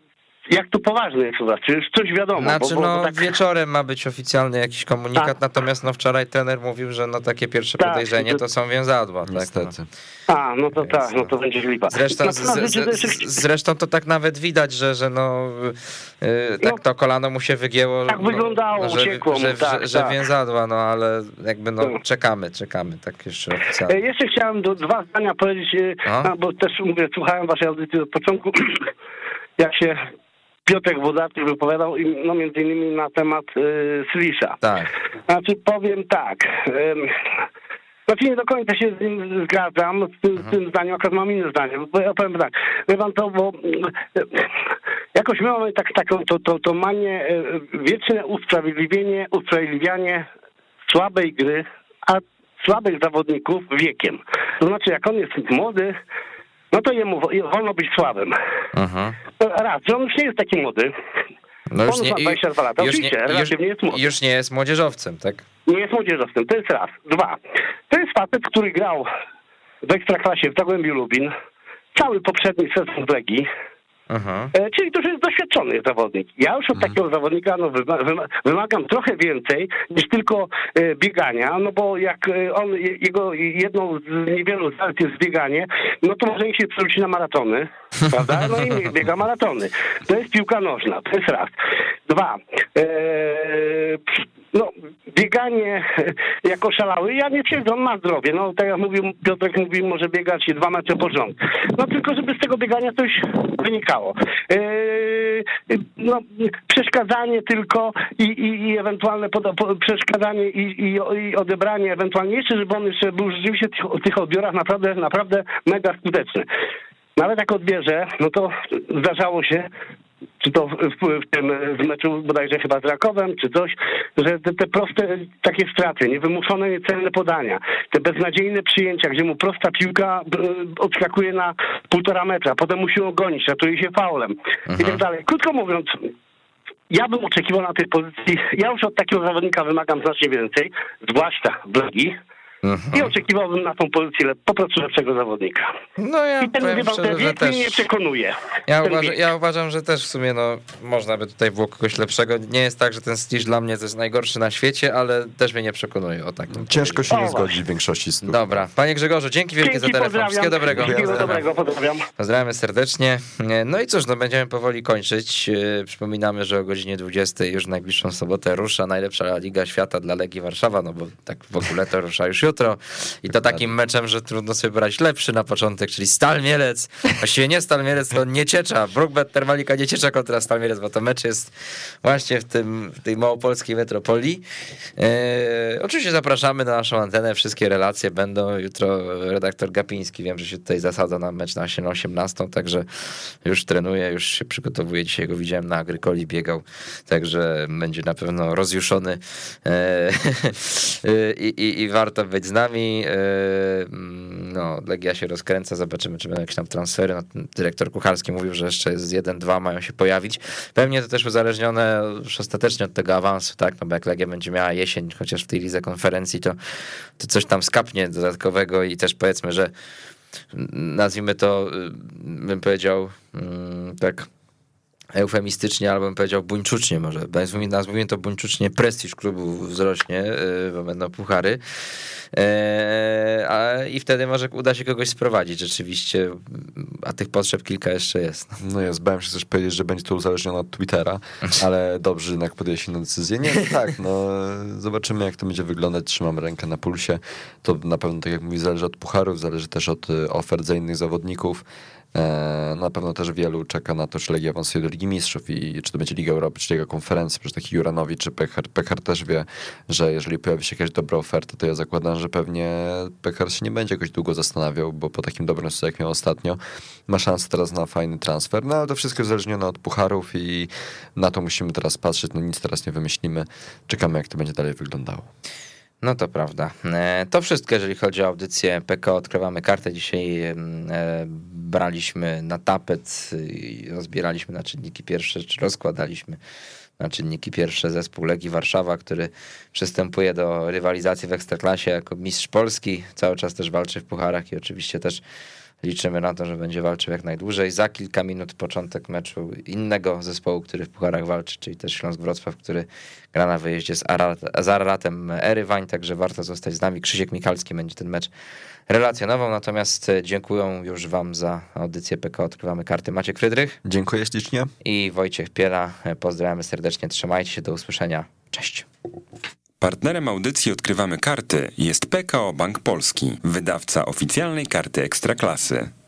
Jak tu poważny jest uraz? Czy już coś wiadomo? Znaczy, bo, bo no tak... wieczorem ma być oficjalny jakiś komunikat, tak. Natomiast no wczoraj trener mówił, że no takie pierwsze tak, podejrzenie to, to są więzadła. Niestety. Tak, no. A, no to tak, no to będzie lipa. Zresztą, z, z, z, zresztą to tak nawet widać, że, że no, yy, tak no, to kolano mu się wygięło. Tak no, wyglądało, no, że, uciekło mu, że, tak, że, że tak. więzadła, no ale jakby no czekamy, czekamy, tak jeszcze oficjalnie. Jeszcze chciałem do, dwa zdania powiedzieć, no. No, bo też mówię, słuchałem waszej audycji od początku, jak się... Piotr Włodarczyk wypowiadał no między innymi na temat y, Slisza. Tak. Znaczy powiem tak. Ym, znaczy nie do końca się z nim zgadzam, z tym, z tym zdaniem, akurat mam inne zdanie. Ja powiem tak, wie pan to, bo y, jakoś my mamy tak, taką to, to, to manię, y, wieczne usprawiedliwienie, usprawiedliwianie słabej gry, a słabych zawodników wiekiem. To znaczy jak on jest młody, no to jemu wolno być słabym. Aha. Raz, że on już nie jest taki młody. No już on już ma dwadzieścia dwa lata, oczywiście, relatywnie jest młody. Już nie jest młodzieżowcem, tak? Nie jest młodzieżowcem, to jest raz. Dwa, to jest facet, który grał w Ekstraklasie w Zagłębiu Lubin cały poprzedni sezon w Legii. Aha. Czyli to już jest doświadczony zawodnik. Ja już od Aha. takiego zawodnika no, wymagam trochę więcej niż tylko biegania, no bo jak on, jego jedną z niewielu zalet jest bieganie, no to może niech się przerzuci na maratony, prawda? No i niech biega maratony. To jest piłka nożna, to jest raz. Dwa, eee, no bieganie jako szalały, ja nie twierdzę, on ma zdrowie, no tak jak mówił, Piotrek mówił, może biegać dwa mecze po rząd. No tylko żeby z tego biegania coś wynikało. No, przeszkadzanie tylko i, i, i ewentualne pod, po, przeszkadzanie i, i, i odebranie ewentualnie jeszcze, żeby on jeszcze był rzeczywiście w tych odbiorach naprawdę, naprawdę mega skuteczny. Nawet jak odbierze, no to zdarzało się, czy to w, w tym w meczu bodajże chyba z Rakowem, czy coś, że te, te proste takie straty, niewymuszone, niecelne podania, te beznadziejne przyjęcia, gdzie mu prosta piłka odskakuje na półtora metra, potem musi ją gonić, ratuje się faulem Aha. i tak dalej. Krótko mówiąc, ja bym oczekiwał na tej pozycji, ja już od takiego zawodnika wymagam znacznie więcej, zwłaszcza w Legii. Uh-huh. I oczekiwałbym na tą pozycję po prostu lepszego zawodnika. No ja I ten chyba ten wiek też... mnie nie przekonuje. Ja, uważa, ja uważam, że też w sumie no, można by tutaj było kogoś lepszego. Nie jest tak, że ten Slisz dla mnie to jest najgorszy na świecie, ale też mnie nie przekonuje o takim. Ciężko się o, nie zgodzić w większości stóp. Dobra, panie Grzegorzu, dzięki wielkie dzięki, za telefon. Wszystkiego dobrego. Wszystkiego dobrego, pozdrawiam. Pozdrawiamy serdecznie. No i cóż, no będziemy powoli kończyć. Przypominamy, że o godzinie dwudziestej już najbliższą sobotę rusza najlepsza Liga Świata dla Legii Warszawa, no bo tak w ogóle to rusza już jutro i to takim meczem, że trudno sobie brać lepszy na początek, czyli Stal Mielec, właściwie nie Stal Mielec, to Nieciecza, Bruk-Bet Termalica Nieciecza kontra Stal Mielec, bo to mecz jest właśnie w tym, w tej małopolskiej metropolii. Eee, oczywiście zapraszamy na naszą antenę, wszystkie relacje będą, jutro redaktor Gapiński, wiem, że się tutaj zasadza na mecz na osiemnastą, także już trenuje, już się przygotowuje, dzisiaj go widziałem na Agrykoli, biegał, także będzie na pewno rozjuszony eee, i, i, i warto być z nami. No, Legia się rozkręca, zobaczymy, czy będą jakieś tam transfery. No, dyrektor Kucharski mówił, że jeszcze jest jeden dwa, mają się pojawić. Pewnie to też uzależnione już ostatecznie od tego awansu, tak? No, bo jak Legia będzie miała jesień, chociaż w tej Lidze Konferencji, to, to coś tam skapnie dodatkowego i też powiedzmy, że nazwijmy to, bym powiedział, tak... eufemistycznie, albo bym powiedział buńczucznie może, nazwijmy to buńczucznie, prestiż klubu wzrośnie, bo będą puchary eee, a, i wtedy może uda się kogoś sprowadzić rzeczywiście, a tych potrzeb kilka jeszcze jest. No ja zbałem się też powiedzieć, że będzie to uzależnione od Twittera, ale dobrze jednak podjęli się na decyzję. Nie, no tak, no zobaczymy jak to będzie wyglądać, trzymam rękę na pulsie, to na pewno tak jak mówi zależy od pucharów, zależy też od ofert za innych zawodników. Na pewno też wielu czeka na to, czy Legia awansuje do Ligi Mistrzów i czy to będzie Liga Europy, czy Liga Konferencji, przecież taki Juranović czy Pekhart, Pekhart też wie, że jeżeli pojawi się jakaś dobra oferta, to ja zakładam, że pewnie Pekhart się nie będzie jakoś długo zastanawiał, bo po takim dobrym stroju jak miał ostatnio, ma szansę teraz na fajny transfer, no ale to wszystko uzależnione od pucharów i na to musimy teraz patrzeć, no nic teraz nie wymyślimy, czekamy jak to będzie dalej wyglądało. No to prawda. To wszystko, jeżeli chodzi o audycję P K O Odkrywamy Kartę. Dzisiaj braliśmy na tapet i rozbieraliśmy na czynniki pierwsze, czy rozkładaliśmy na czynniki pierwsze zespół Legii Warszawa, który przystępuje do rywalizacji w Ekstraklasie jako mistrz Polski. Cały czas też walczy w pucharach i oczywiście też liczymy na to, że będzie walczył jak najdłużej. Za kilka minut początek meczu innego zespołu, który w pucharach walczy, czyli też Śląsk Wrocław, który gra na wyjeździe z, Arar- z Araratem Erywań, także warto zostać z nami. Krzysiek Mikalski będzie ten mecz relacjonował, natomiast dziękuję już wam za audycję P K O Odkrywamy Karty. Maciek Frydrych. Dziękuję ślicznie. I Wojciech Piela. Pozdrawiamy serdecznie, trzymajcie się, do usłyszenia. Cześć. Partnerem audycji Odkrywamy Karty jest P K O Bank Polski, wydawca oficjalnej karty Ekstraklasy.